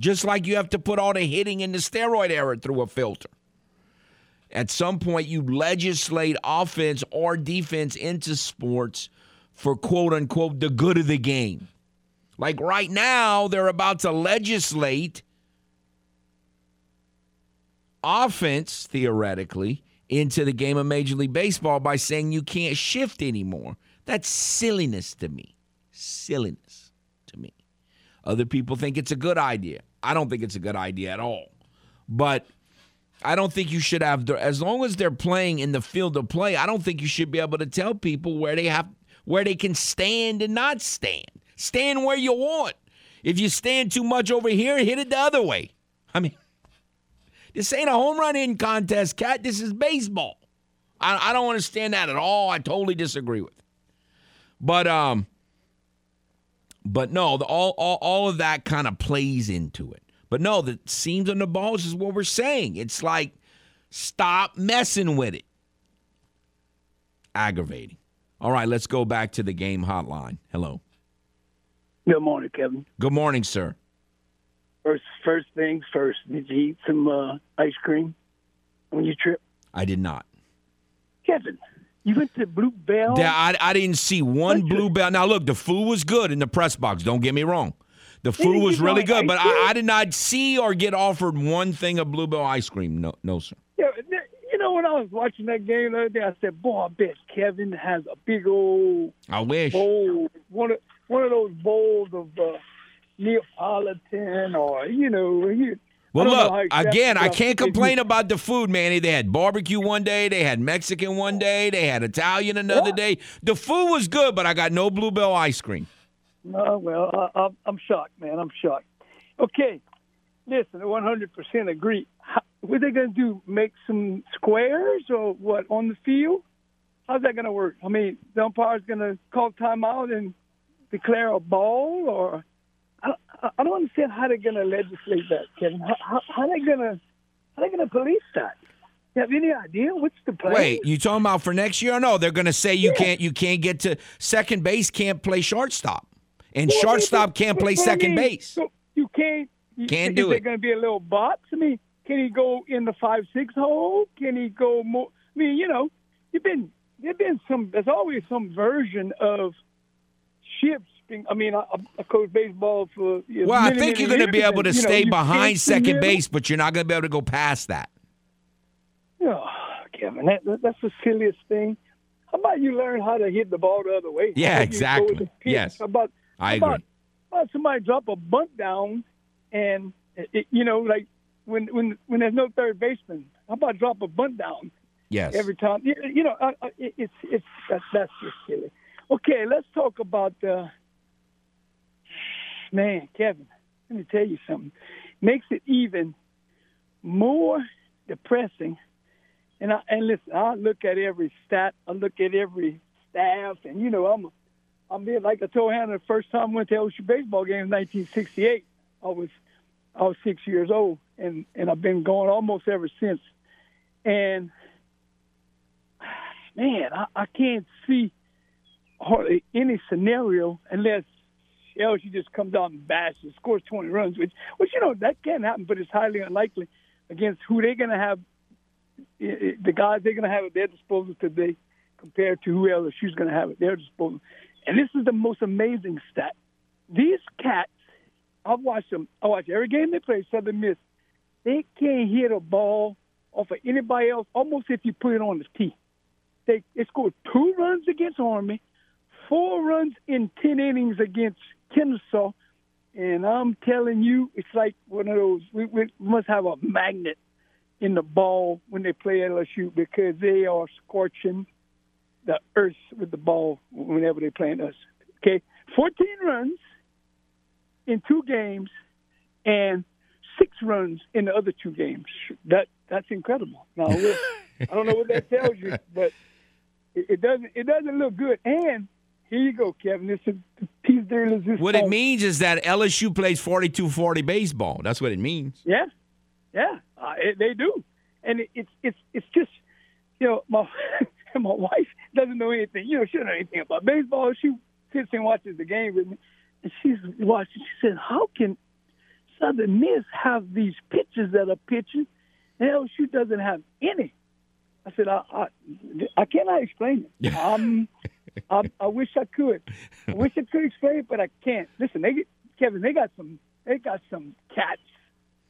just like you have to put all the hitting in the steroid era through a filter. At some point, you legislate offense or defense into sports for quote unquote the good of the game. Like right now, they're about to legislate offense, theoretically, into the game of Major League Baseball by saying you can't shift anymore. That's silliness to me. Other people think it's a good idea. I don't think it's a good idea at all. But I don't think you should have, as long as they're playing in the field of play, I don't think you should be able to tell people where they can stand and not stand. Stand where you want. If you stand too much over here, hit it the other way. I mean, this ain't a home run in contest, Cat. This is baseball. I don't understand that at all. I totally disagree with it. But no, all of that kind of plays into it. But no, the seams on the balls is what we're saying. It's like, stop messing with it. Aggravating. All right, let's go back to the game hotline. Hello. Good morning, Kevin. Good morning, sir. First things first, did you eat some ice cream on your trip? I did not. Kevin, you went to Blue Bell? Yeah, I didn't see one Blue Bell. Now, look, the food was good in the press box. Don't get me wrong. The food was really good, but I did not see or get offered one thing of Blue Bell ice cream. No, sir. Yeah, you know, when I was watching that game the other day, I said, boy, I bet Kevin has a big old bowl. One of those bowls of Neapolitan or, you know. Well, look, again, I can't complain about the food, Manny. They had barbecue one day. They had Mexican one day. They had Italian another day. The food was good, but I got no Blue Bell ice cream. Well, I'm shocked, man. I'm shocked. Okay, listen, I 100% agree. What are they going to do, make some squares or what on the field? How's that going to work? I mean, the umpire's going to call timeout and declare a ball, or I don't understand how they're going to legislate that, Kevin. How are they going to police that? You have any idea what's the plan? Wait, you talking about for next year? Or no, they're going to say you can't get to second base, can't play shortstop, and shortstop can't play second base. So you can't do it. Is there going to be a little box? I mean, Can he go in the 5-6 hole? Can he go more? I mean, you know, there's always some version of shifts. I mean, I coach baseball for. Well, I think you're going to be able to stay behind second base, but you're not going to be able to go past that. Oh, Kevin, that's the silliest thing. How about you learn how to hit the ball the other way? Yeah, exactly. Yes, I agree. How about somebody drop a bunt down, and like when there's no third baseman, how about drop a bunt down? Yes. Every time, it's that's just silly. Okay, let's talk about man, Kevin, let me tell you something. Makes it even more depressing. And listen, I look at every stat. I look at every staff. And, I'm being like I told Hannah the first time I went to LSU baseball game in 1968. I was 6 years old, and I've been going almost ever since. And, man, I can't see hardly any scenario unless LSU just comes out and bashes, scores 20 runs, which that can happen, but it's highly unlikely against who they're going to have, the guys they're going to have at their disposal today compared to who LSU's going to have at their disposal. And this is the most amazing stat. These cats, I've watched them. I watch every game they play, Southern Miss. They can't hit a ball off of anybody else, almost if you put it on the tee. They scored 2 runs against Army, 4 runs in 10 innings against Kennesaw, and I'm telling you, it's like one of those. We must have a magnet in the ball when they play LSU because they are scorching the earth with the ball whenever they're playing us. Okay, 14 runs in 2 games and 6 runs in the other 2 games. That's incredible. Now, I don't know what that tells you, but it doesn't look good. And here you go, Kevin. This is piece de resistance. What it means is that LSU plays 42-40 baseball. That's what it means. Yeah, yeah, they do, and it's just my wife doesn't know anything. She doesn't know anything about baseball. She sits and watches the game with me, and she's watching. She said, "How can Southern Miss have these pitchers that are pitching, and LSU doesn't have any?" I said, "I cannot explain it." I wish I could. I wish I could explain it, but I can't. Listen, Kevin, they got some cats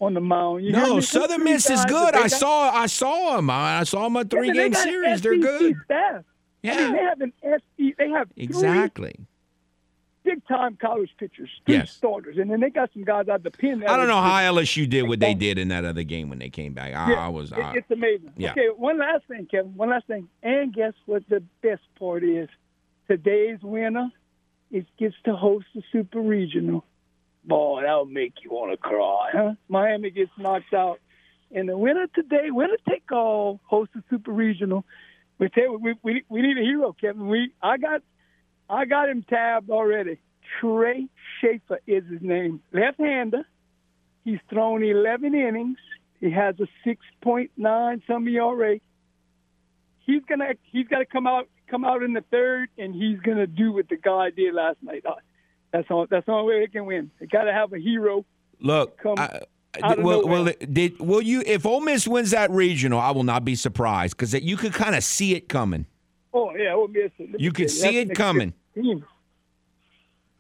on the mound. Southern Miss is good. I saw them. I saw them a 3-game series. They're good. Staff. Yeah, I mean, they have an SEC. They have exactly big-time college pitchers, starters, and then they got some guys out the pen. I don't know how LSU did what they did in that other game when they came back. It's amazing. Yeah. Okay, one last thing, Kevin. And guess what the best part is? Today's winner gets to host the Super Regional. Boy, that'll make you want to cry, huh? Miami gets knocked out. And the winner today, winner take all, hosts the Super Regional. We tell you, we need a hero, Kevin. I got him tabbed already. Trey Schaefer is his name. Left-hander. He's thrown 11 innings. He has a 6.9 some ERA. He's got to come out in the third, and he's gonna do what the guy did last night. That's the only way they can win. They got to have a hero. Look, if Ole Miss wins that regional, I will not be surprised because you could kind of see it coming. Oh yeah, Ole Miss. You could see it coming. Team.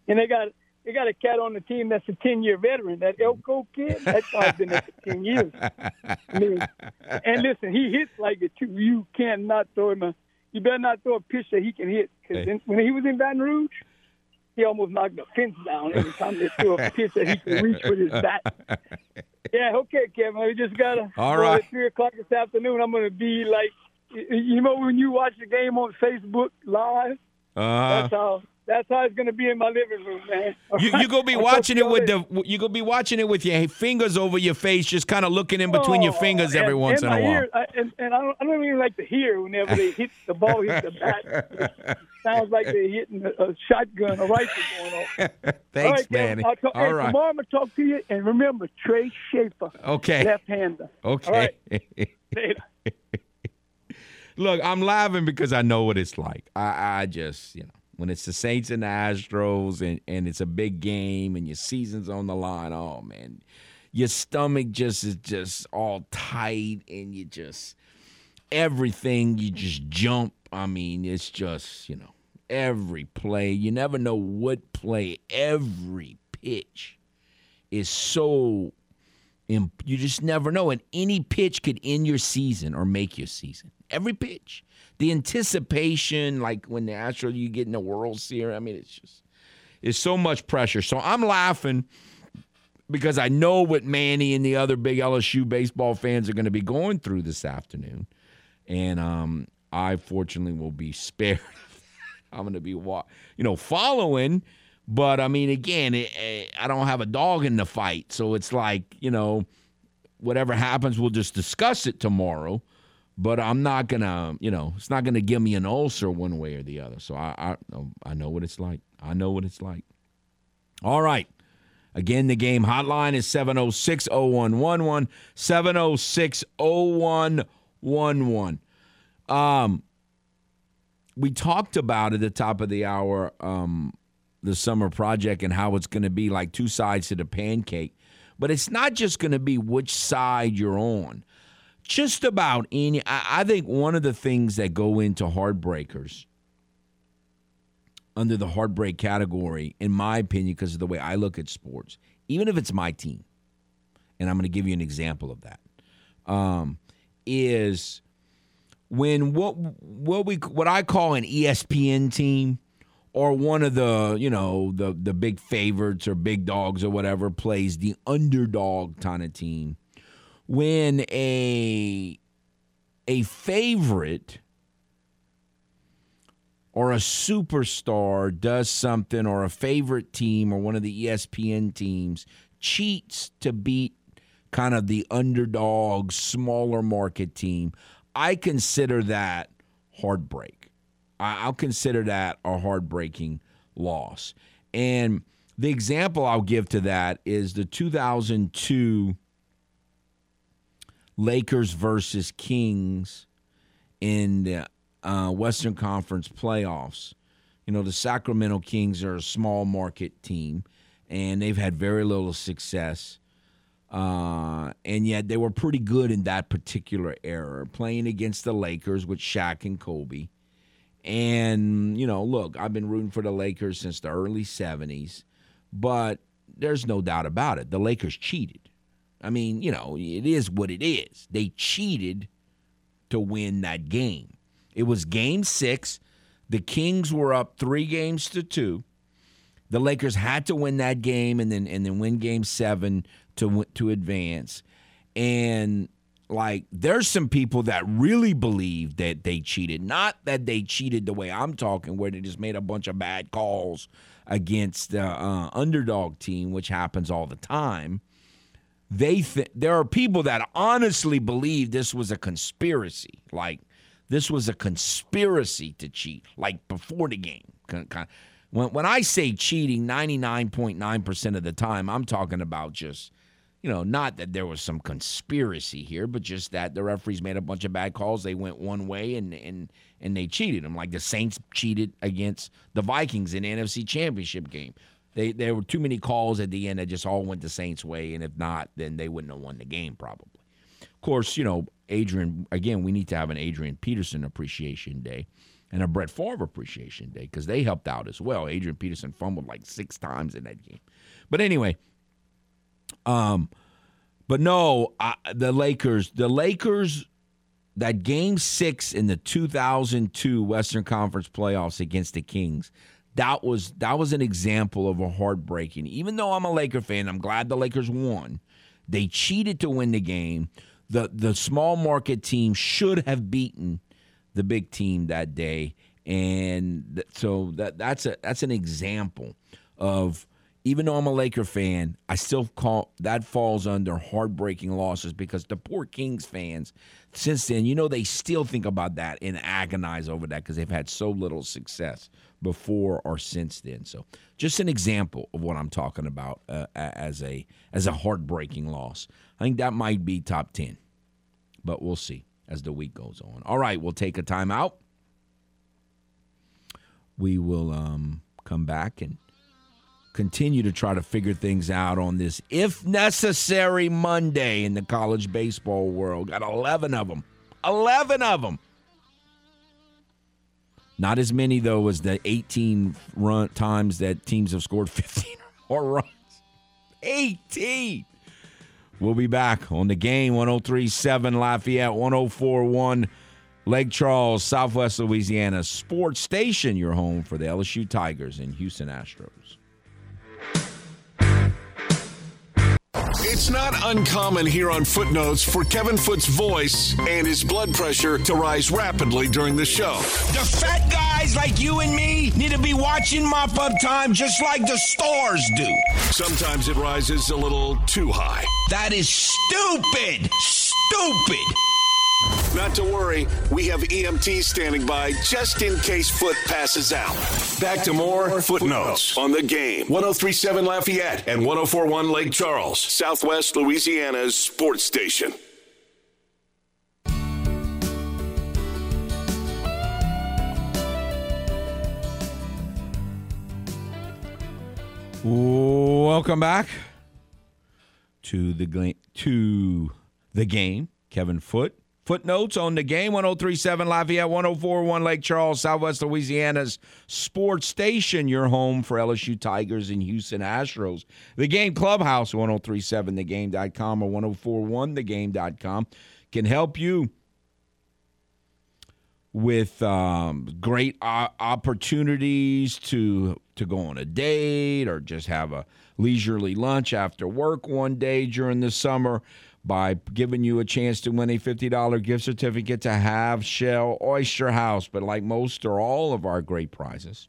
And they got a cat on the team that's a 10-year veteran. That Elko kid, that guy's been there for 10 years. I mean, and listen, he hits like it too. You cannot throw him. You better not throw a pitch that he can hit because when he was in Baton Rouge, he almost knocked the fence down every time they threw a pitch that he could reach with his bat. Yeah, okay, Kevin. We just gotta. All right. At 3:00 this afternoon, I'm gonna be like. When you watch the game on Facebook Live, that's how it's gonna be in my living room, man. You gonna be watching it with your fingers over your face, just kind of looking in between your fingers every once in a while. I don't even like to hear whenever they hit the ball, hit the bat. It sounds like they're hitting a shotgun, a rifle going off. Thanks, man. All right, tomorrow I'm gonna talk to you, and remember Trey Schaefer, okay, left-hander. Okay. All right. Later. Look, I'm laughing because I know what it's like. I just, when it's the Saints and the Astros and it's a big game and your season's on the line, oh, man, your stomach just is just all tight and you just everything, you just jump. I mean, it's just, you know, every play. You never know what play. Every pitch is so you just never know. And any pitch could end your season or make your season. Every pitch. The anticipation, like when the Astros, you get in the World Series. I mean, it's just it's so much pressure. So I'm laughing because I know what Manny and the other big LSU baseball fans are going to be going through this afternoon. And I fortunately will be spared. I'm going to be, following. But, I mean, again, I don't have a dog in the fight. So it's like, you know, whatever happens, we'll just discuss it tomorrow. But I'm not going to, you know, it's not going to give me an ulcer one way or the other. So I know what it's like. I know what it's like. All right. Again, the game hotline is 706-0111, 706-0111. We talked about at the top of the hour the summer project and how it's going to be like two sides to the pancake. But it's not just going to be which side you're on. Just about any – I think one of the things that go into heartbreakers under the heartbreak category, in my opinion, because of the way I look at sports, even if it's my team, and I'm going to give you an example of that, is when what I call an ESPN team or one of the, you know, the big favorites or big dogs or whatever plays the underdog kind of team, when a favorite or a superstar does something, or a favorite team or one of the ESPN teams cheats to beat kind of the underdog, smaller market team, I consider that heartbreak. I'll consider that a heartbreaking loss. And the example I'll give to that is the 2002 Lakers versus Kings in the Western Conference playoffs. You know, the Sacramento Kings are a small market team, and they've had very little success. And yet they were pretty good in that particular era, playing against the Lakers with Shaq and Kobe. And, you know, look, I've been rooting for the Lakers since the early 70s, but there's no doubt about it. The Lakers cheated. I mean, you know, it is what it is. They cheated to win that game. It was game 6. The Kings were up 3-2. The Lakers had to win that game and then win game 7 to advance. And, like, there's some people that really believe that they cheated. Not that they cheated the way I'm talking, where they just made a bunch of bad calls against the underdog team, which happens all the time. There are people that honestly believe this was a conspiracy. Like, this was a conspiracy to cheat, like before the game. When I say cheating, 99.9% of the time, I'm talking about just, you know, not that there was some conspiracy here, but just that the referees made a bunch of bad calls. They went one way and they cheated them. Like the Saints cheated against the Vikings in the NFC Championship game. There were too many calls at the end that just all went the Saints' way, and if not, then they wouldn't have won the game probably. Of course, you know, Adrian, again, we need to have an Adrian Peterson appreciation day and a Brett Favre appreciation day because they helped out as well. Adrian Peterson fumbled like 6 times in that game. But anyway, but no, the Lakers, that game 6 in the 2002 Western Conference playoffs against the Kings, that was an example of a heartbreaking. Even though I'm a Laker fan, I'm glad the Lakers won. They cheated to win the game. The small market team should have beaten the big team that day, and so that's an example of, even though I'm a Laker fan, I still call that falls under heartbreaking losses because the poor Kings fans since then, you know, they still think about that and agonize over that because they've had so little success before or since then. So just an example of what I'm talking about as a heartbreaking loss. I think that might be top 10, but we'll see as the week goes on. All right, we'll take a timeout. We will come back and continue to try to figure things out on this, if necessary, Monday in the college baseball world. Got 11 of them. 11 of them. Not as many, though, as the 18 run times that teams have scored 15 or more runs. 18! We'll be back on The Game, 103.7 Lafayette, 104.1 Lake Charles, Southwest Louisiana Sports Station, your home for the LSU Tigers and Houston Astros. It's not uncommon here on Footnotes for Kevin Foote's voice and his blood pressure to rise rapidly during the show. The fat guys like you and me need to be watching mop-up time just like the stars do. Sometimes it rises a little too high. That is stupid! Stupid! Not to worry, we have EMTs standing by just in case Foote passes out. Back to more Footnotes on The Game. 103.7 Lafayette and 104.1 Lake Charles, Southwest Louisiana's sports station. Welcome back to the Game. Kevin Foote. Footnotes on The Game, 103.7 Lafayette, 104.1 Lake Charles, Southwest Louisiana's sports station, your home for LSU Tigers and Houston Astros. The Game Clubhouse, 103.7 thegame.com or 104.1 thegame.com can help you with great opportunities to go on a date or just have a leisurely lunch after work one day during the summer, by giving you a chance to win a $50 gift certificate to Half Shell Oyster House. But like most or all of our great prizes,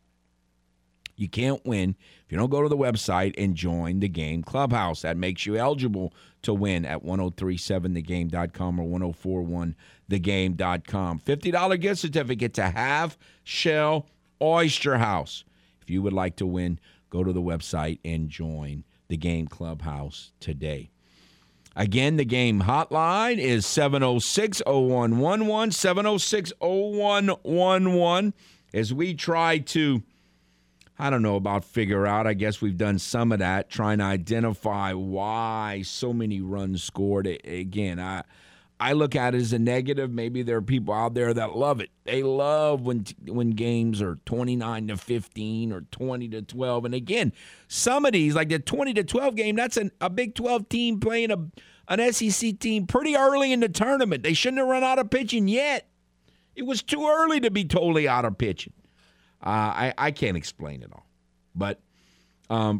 you can't win if you don't go to the website and join The Game Clubhouse. That makes you eligible to win at 1037thegame.com or 1041thegame.com. $50 gift certificate to Half Shell Oyster House. If you would like to win, go to the website and join The Game Clubhouse today. Again, the game hotline is 706-0111, 706-0111. As we try to, figure out, I guess we've done some of that, trying to identify why so many runs scored. Again, I look at it as a negative. Maybe there are people out there that love it. They love when games are 29-15 or 20-12. And again, some of these, like the 20-12 game, that's a Big 12 team playing an SEC team pretty early in the tournament. They shouldn't have run out of pitching yet. It was too early to be totally out of pitching. I can't explain it all. But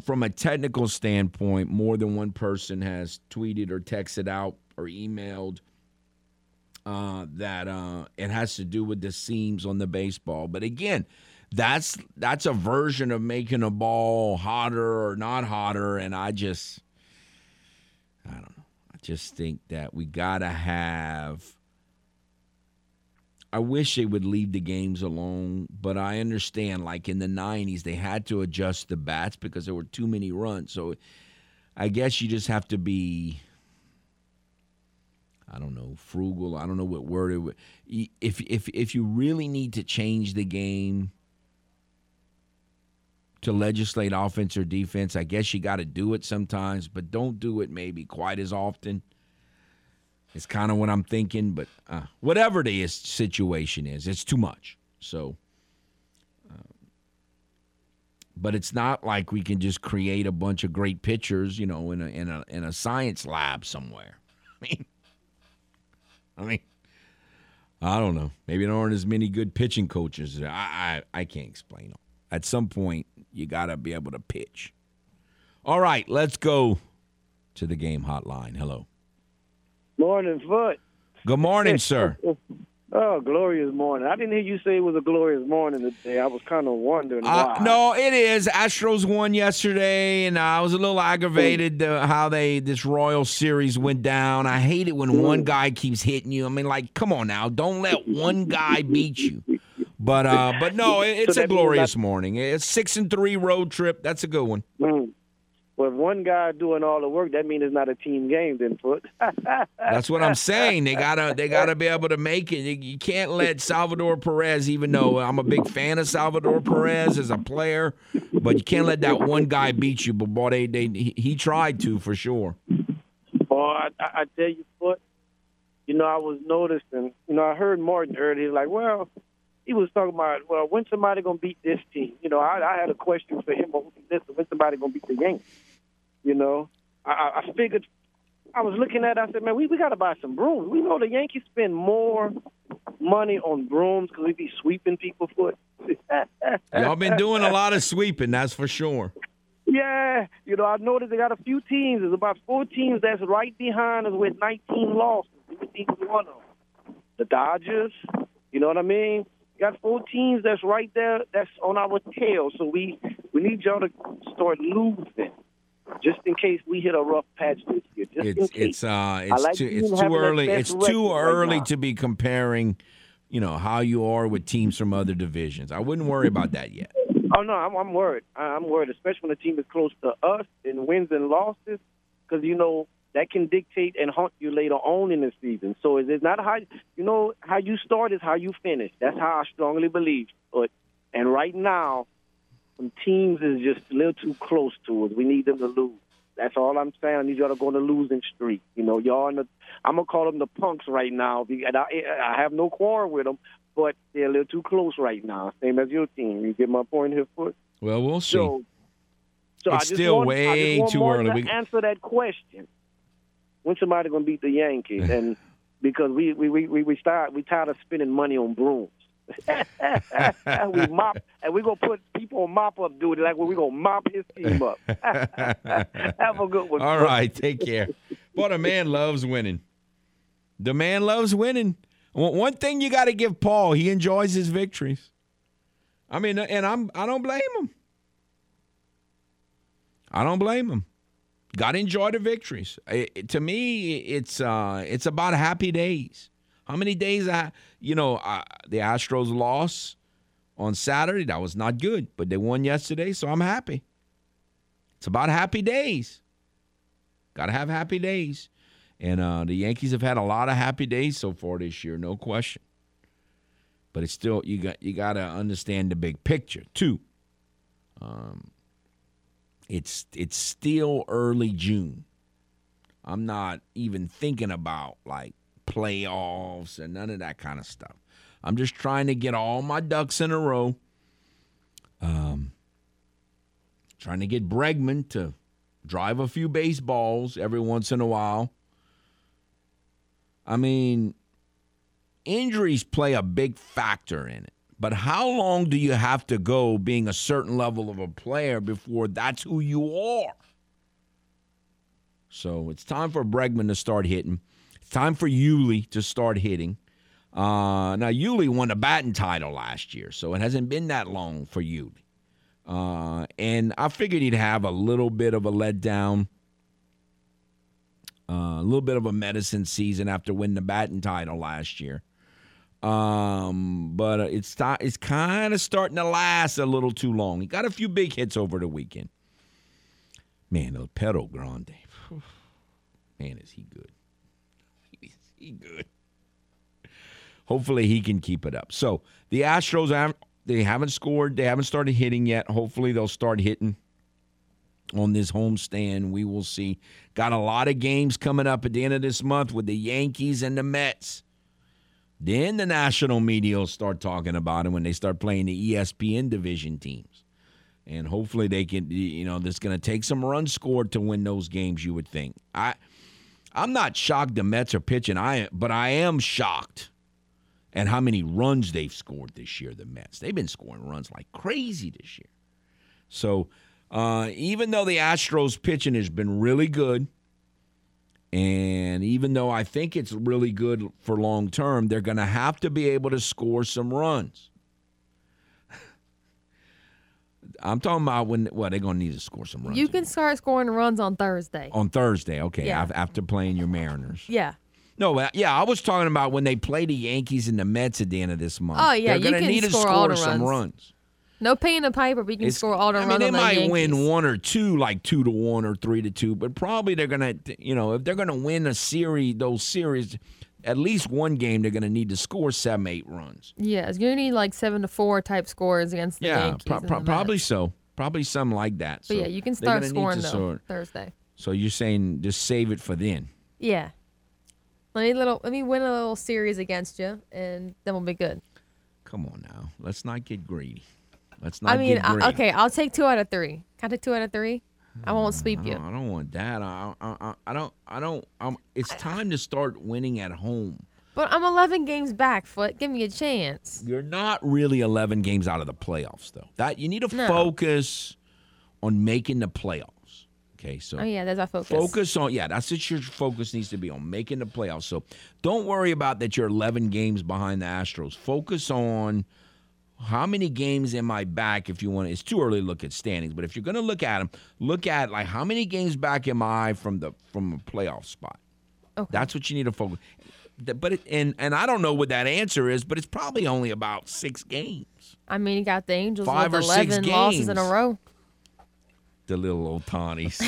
from a technical standpoint, more than one person has tweeted or texted out or emailed that it has to do with the seams on the baseball. But again, that's a version of making a ball hotter or not hotter. And I don't know. I just think that we got to have – I wish they would leave the games alone, but I understand, like in the 90s, they had to adjust the bats because there were too many runs. So I guess you just have to be – I don't know, frugal. I don't know what word it would. If you really need to change the game to legislate offense or defense, I guess you got to do it sometimes, but don't do it maybe quite as often. It's kind of what I'm thinking, but whatever the situation is, it's too much. So, but it's not like we can just create a bunch of great pitchers, you know, in a science lab somewhere. I mean, I don't know. Maybe there aren't as many good pitching coaches. I can't explain them. At some point, you got to be able to pitch. All right, let's go to the game hotline. Hello. Morning, Foote. Good morning, sir. Oh, glorious morning. I didn't hear you say it was a glorious morning today. I was kind of wondering why. No, it is. Astros won yesterday, and I was a little aggravated how this Royal Series went down. I hate it when one guy keeps hitting you. I mean, like, come on now. Don't let one guy beat you. But no, it's a glorious morning. It's 6-3 road trip. That's a good one. Mm. Well, if one guy doing all the work, that means it's not a team game, then, Foote. That's what I'm saying. They gotta be able to make it. You can't let Salvador Perez, even though I'm a big fan of Salvador Perez as a player, but you can't let that one guy beat you. But boy, he tried to for sure. Boy, I tell you, Foote, you know, I was noticing, you know, I heard Martin earlier, like, well, he was talking about, well, when's somebody going to beat this team? You know, I had a question for him over this, when's somebody going to beat the Yankees? You know, I figured, I was looking at it, I said, man, we got to buy some brooms. We know the Yankees spend more money on brooms because we be sweeping people for it. Y'all been doing a lot of sweeping, that's for sure. Yeah, you know, I noticed they got a few teams. There's about 4 teams that's right behind us with 19 losses. We think we won them. The Dodgers, you know what I mean? We got 4 teams that's right there that's on our tail. So we need y'all to start losing. Just in case we hit a rough patch this year. Just in case. It's too early. It's too early to be comparing, you know, how you are with teams from other divisions. I wouldn't worry about that yet. Oh no, I'm worried. I'm worried, especially when the team is close to us in wins and losses, because you know that can dictate and haunt you later on in the season. So it's not how you know how you start is how you finish. That's how I strongly believe. But and right now. Some teams is just a little too close to us. We need them to lose. That's all I'm saying. I need y'all to go on a losing streak. You know, y'all in the – I'm going to call them the punks right now. And I have no quarrel with them, but they're a little too close right now. Same as your team. You get my point here, Foote? Well, we'll see. So it's I just want Martin to answer that question. When's somebody going to beat the Yankees? And because we tired of spending money on brooms. We mop, and we're going to put people on mop-up duty like we're going to mop his team up. Have a good one. All right, take care. But the man loves winning. The man loves winning. One thing you got to give Paul, he enjoys his victories. I mean, and I don't blame him. I don't blame him. Got to enjoy the victories. To me, it's about happy days. How many days the Astros lost on Saturday. That was not good, but they won yesterday, so I'm happy. It's about happy days. Got to have happy days. And the Yankees have had a lot of happy days so far this year, no question. But it's still, you got to understand the big picture, too. It's still early June. I'm not even thinking about, like, playoffs and none of that kind of stuff. I'm just trying to get all my ducks in a row. Trying to get Bregman to drive a few baseballs every once in a while. I mean, injuries play a big factor in it. But how long do you have to go being a certain level of a player before that's who you are? So it's time for Bregman to start hitting. Time for Yuli to start hitting. Now, Yuli won the batting title last year, so it hasn't been that long for Yuli. And I figured he'd have a little bit of a letdown, a little bit of a medicine season after winning the batting title last year. But it's kind of starting to last a little too long. He got a few big hits over the weekend. Man, El Perro Grande. Man, is he good. Good. Hopefully he can keep it up. So the Astros, they haven't scored. They haven't started hitting yet. Hopefully they'll start hitting on this homestand. We will see. Got a lot of games coming up at the end of this month with the Yankees and the Mets. Then the national media will start talking about it when they start playing the ESPN division teams. And hopefully they can, you know, that's going to take some runs scored to win those games, you would think. I'm not shocked the Mets are pitching, but I am shocked at how many runs they've scored this year, the Mets. They've been scoring runs like crazy this year. So even though the Astros pitching has been really good, and even though I think it's really good for long term, they're going to have to be able to score some runs. I'm talking about they're going to need to score some runs. You can start scoring runs on Thursday. On Thursday, okay, yeah. After playing your Mariners. Yeah. No, yeah, I was talking about when they play the Yankees and the Mets at the end of this month. Oh, yeah, they're going to need to score some runs. No pay in the piper, but you can score all the runs on the Yankees. I mean, they might win one or two, like 2-1 or 3-2, but probably they're going to, you know, if they're going to win a series, those series, at least one game they're going to need to score 7-8 runs. Yeah, it's going to need like 7-4 type scores against the Yankees. Yeah, probably so. Probably something like that. But so yeah, you can start scoring though Thursday. So you're saying just save it for then. Yeah. Let me win a little series against you, and then we'll be good. Come on now, let's not get greedy. Okay, I'll take 2 out of 3. Can I take 2 out of 3? I won't sweep you. I don't want that. I don't. It's time to start winning at home. But I'm 11 games back, Foote. Give me a chance. You're not really 11 games out of the playoffs, though. That you need to focus on making the playoffs. Okay, so that's our focus. That's what your focus needs to be on, making the playoffs. So don't worry about that you're 11 games behind the Astros. Focus on how many games am I back if you want to. It's too early to look at standings, but if you're going to look at them, look at like how many games back am I from a playoff spot. Okay. That's what you need to focus on. But and I don't know what that answer is, but it's probably only about 6 games. I mean, you got the Angels 5 or 6 losses in a row. The little Ohtani's.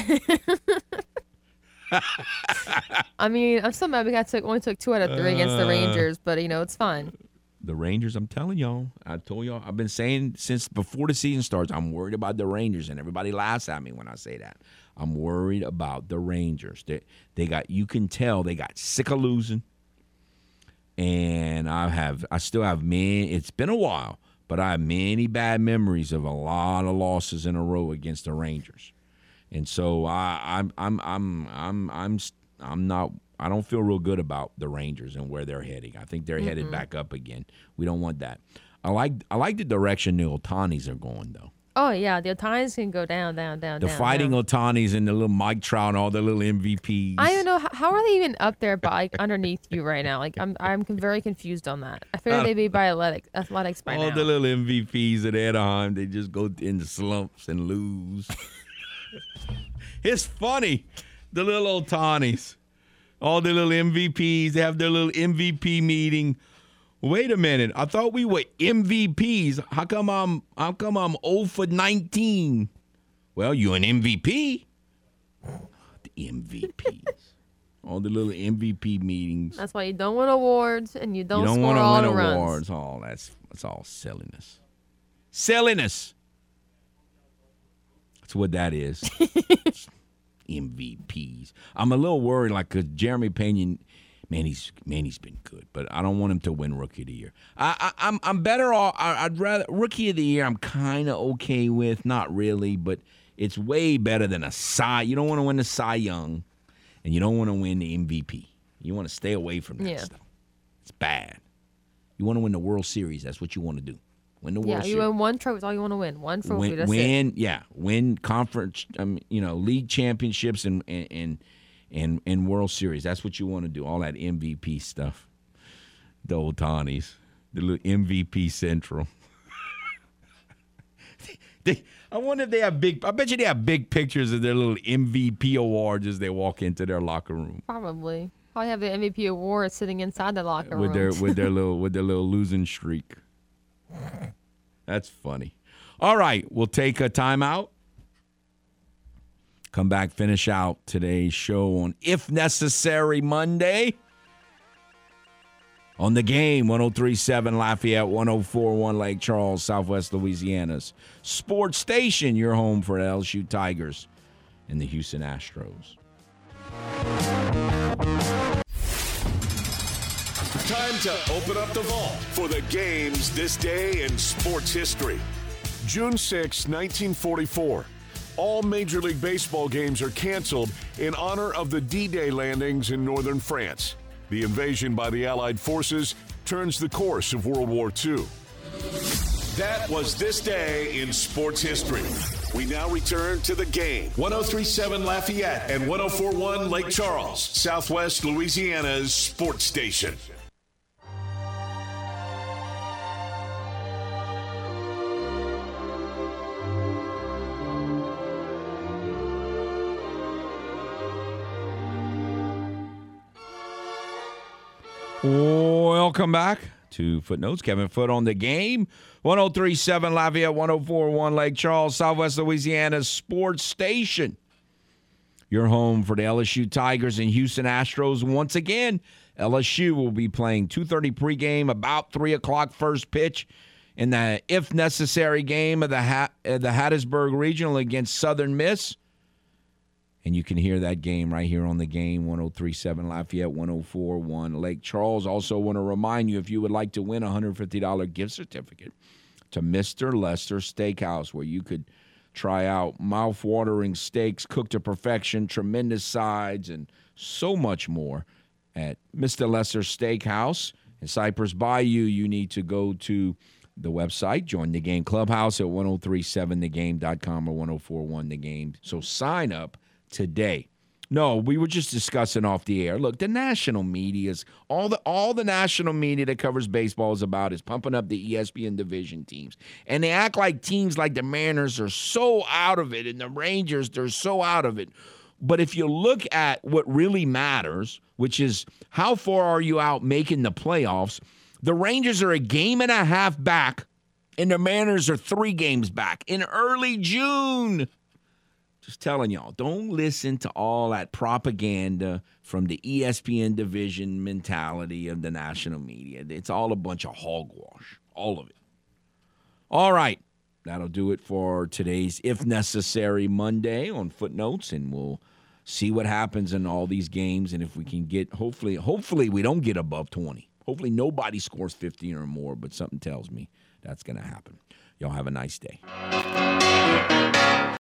I mean, I'm so mad we only took 2 out of 3 against the Rangers, but, it's fine. The Rangers, I'm telling y'all. I told y'all. I've been saying since before the season starts, I'm worried about the Rangers, and everybody laughs at me when I say that. I'm worried about the Rangers. You can tell they got sick of losing, and it's been a while. But I have many bad memories of a lot of losses in a row against the Rangers, and so I don't feel real good about the Rangers and where they're heading. I think they're headed back up again. We don't want that. I like the direction the Ohtani's are going though. Oh yeah, the Ohtani's can go down. The fighting Ohtani's and the little Mike Trout and all the little MVPs. I don't know how are they even up there, underneath you right now. Like I'm very confused on that. I figured they'd be by athletics by now. All the little MVPs at Anaheim, they just go in the slumps and lose. It's funny, the little Ohtani's, all the little MVPs. They have their little MVP meeting. Wait a minute! I thought we were MVPs. How come I'm 0 for 19? Well, you're an MVP. The MVPs, all the little MVP meetings. That's why you don't win awards and you don't score all the runs. You don't want to win awards. All that's all silliness. Silliness. That's what that is. MVPs. I'm a little worried, because Jeremy Pena. Man, he's been good, but I don't want him to win Rookie of the Year. I'm better off. I'd rather Rookie of the Year. I'm kind of okay with, not really, but it's way better than a Cy. You don't want to win the Cy Young, and you don't want to win the MVP. You want to stay away from that stuff. It's bad. You want to win the World Series. That's what you want to do. Win the World Series. Yeah, you win one trophy. That's all you want to win. One trophy. Win conference. League championships and World Series. That's what you want to do, all that MVP stuff. The Ohtani's, the little MVP Central. I wonder if they have I bet you they have big pictures of their little MVP awards as they walk into their locker room. Probably have the MVP award sitting inside the locker room. With their little losing streak. That's funny. All right, we'll take a timeout. Come back, finish out today's show on If Necessary Monday. On The Game, 103.7 Lafayette, 104.1 Lake Charles, Southwest Louisiana's Sports Station, your home for the LSU Tigers and the Houston Astros. Time to open up the vault for the games this day in sports history. June 6, 1944. All Major League Baseball games are canceled in honor of the D-Day landings in northern France. The invasion by the Allied forces turns the course of World War II. That was this day in sports history. We now return to The Game. 103.7 Lafayette and 104.1 Lake Charles, Southwest Louisiana's sports station. Welcome back to Footnotes. Kevin Foote on The Game. 103.7 Lafayette, 104.1 Lake Charles, Southwest Louisiana's sports station. Your home for the LSU Tigers and Houston Astros once again. LSU will be playing 2:30 pregame, about 3 o'clock first pitch in the if necessary game of the Hattiesburg Regional against Southern Miss. And you can hear that game right here on The Game, 103.7 Lafayette, 104.1 Lake Charles. Also want to remind you, if you would like to win a $150 gift certificate to Mr. Lester's Steakhouse, where you could try out mouth-watering steaks cooked to perfection, tremendous sides, and so much more at Mr. Lester's Steakhouse in Cypress Bayou. You need to go to the website, join The Game Clubhouse at 1037thegame.com or 1041thegame. So sign up today. No, we were just discussing off the air. Look, the national media's all the national media that covers baseball is about is pumping up the ESPN division teams. And they act like teams like the Mariners are so out of it and the Rangers, they're so out of it. But if you look at what really matters, which is how far are you out making the playoffs, the Rangers are a game and a half back and the Mariners are 3 games back in early June. Just telling y'all, don't listen to all that propaganda from the ESPN division mentality of the national media. It's all a bunch of hogwash, all of it. All right, that'll do it for today's If Necessary Monday on Footnotes, and we'll see what happens in all these games, and if we can get, hopefully we don't get above 20. Hopefully nobody scores 50 or more, but something tells me that's going to happen. Y'all have a nice day.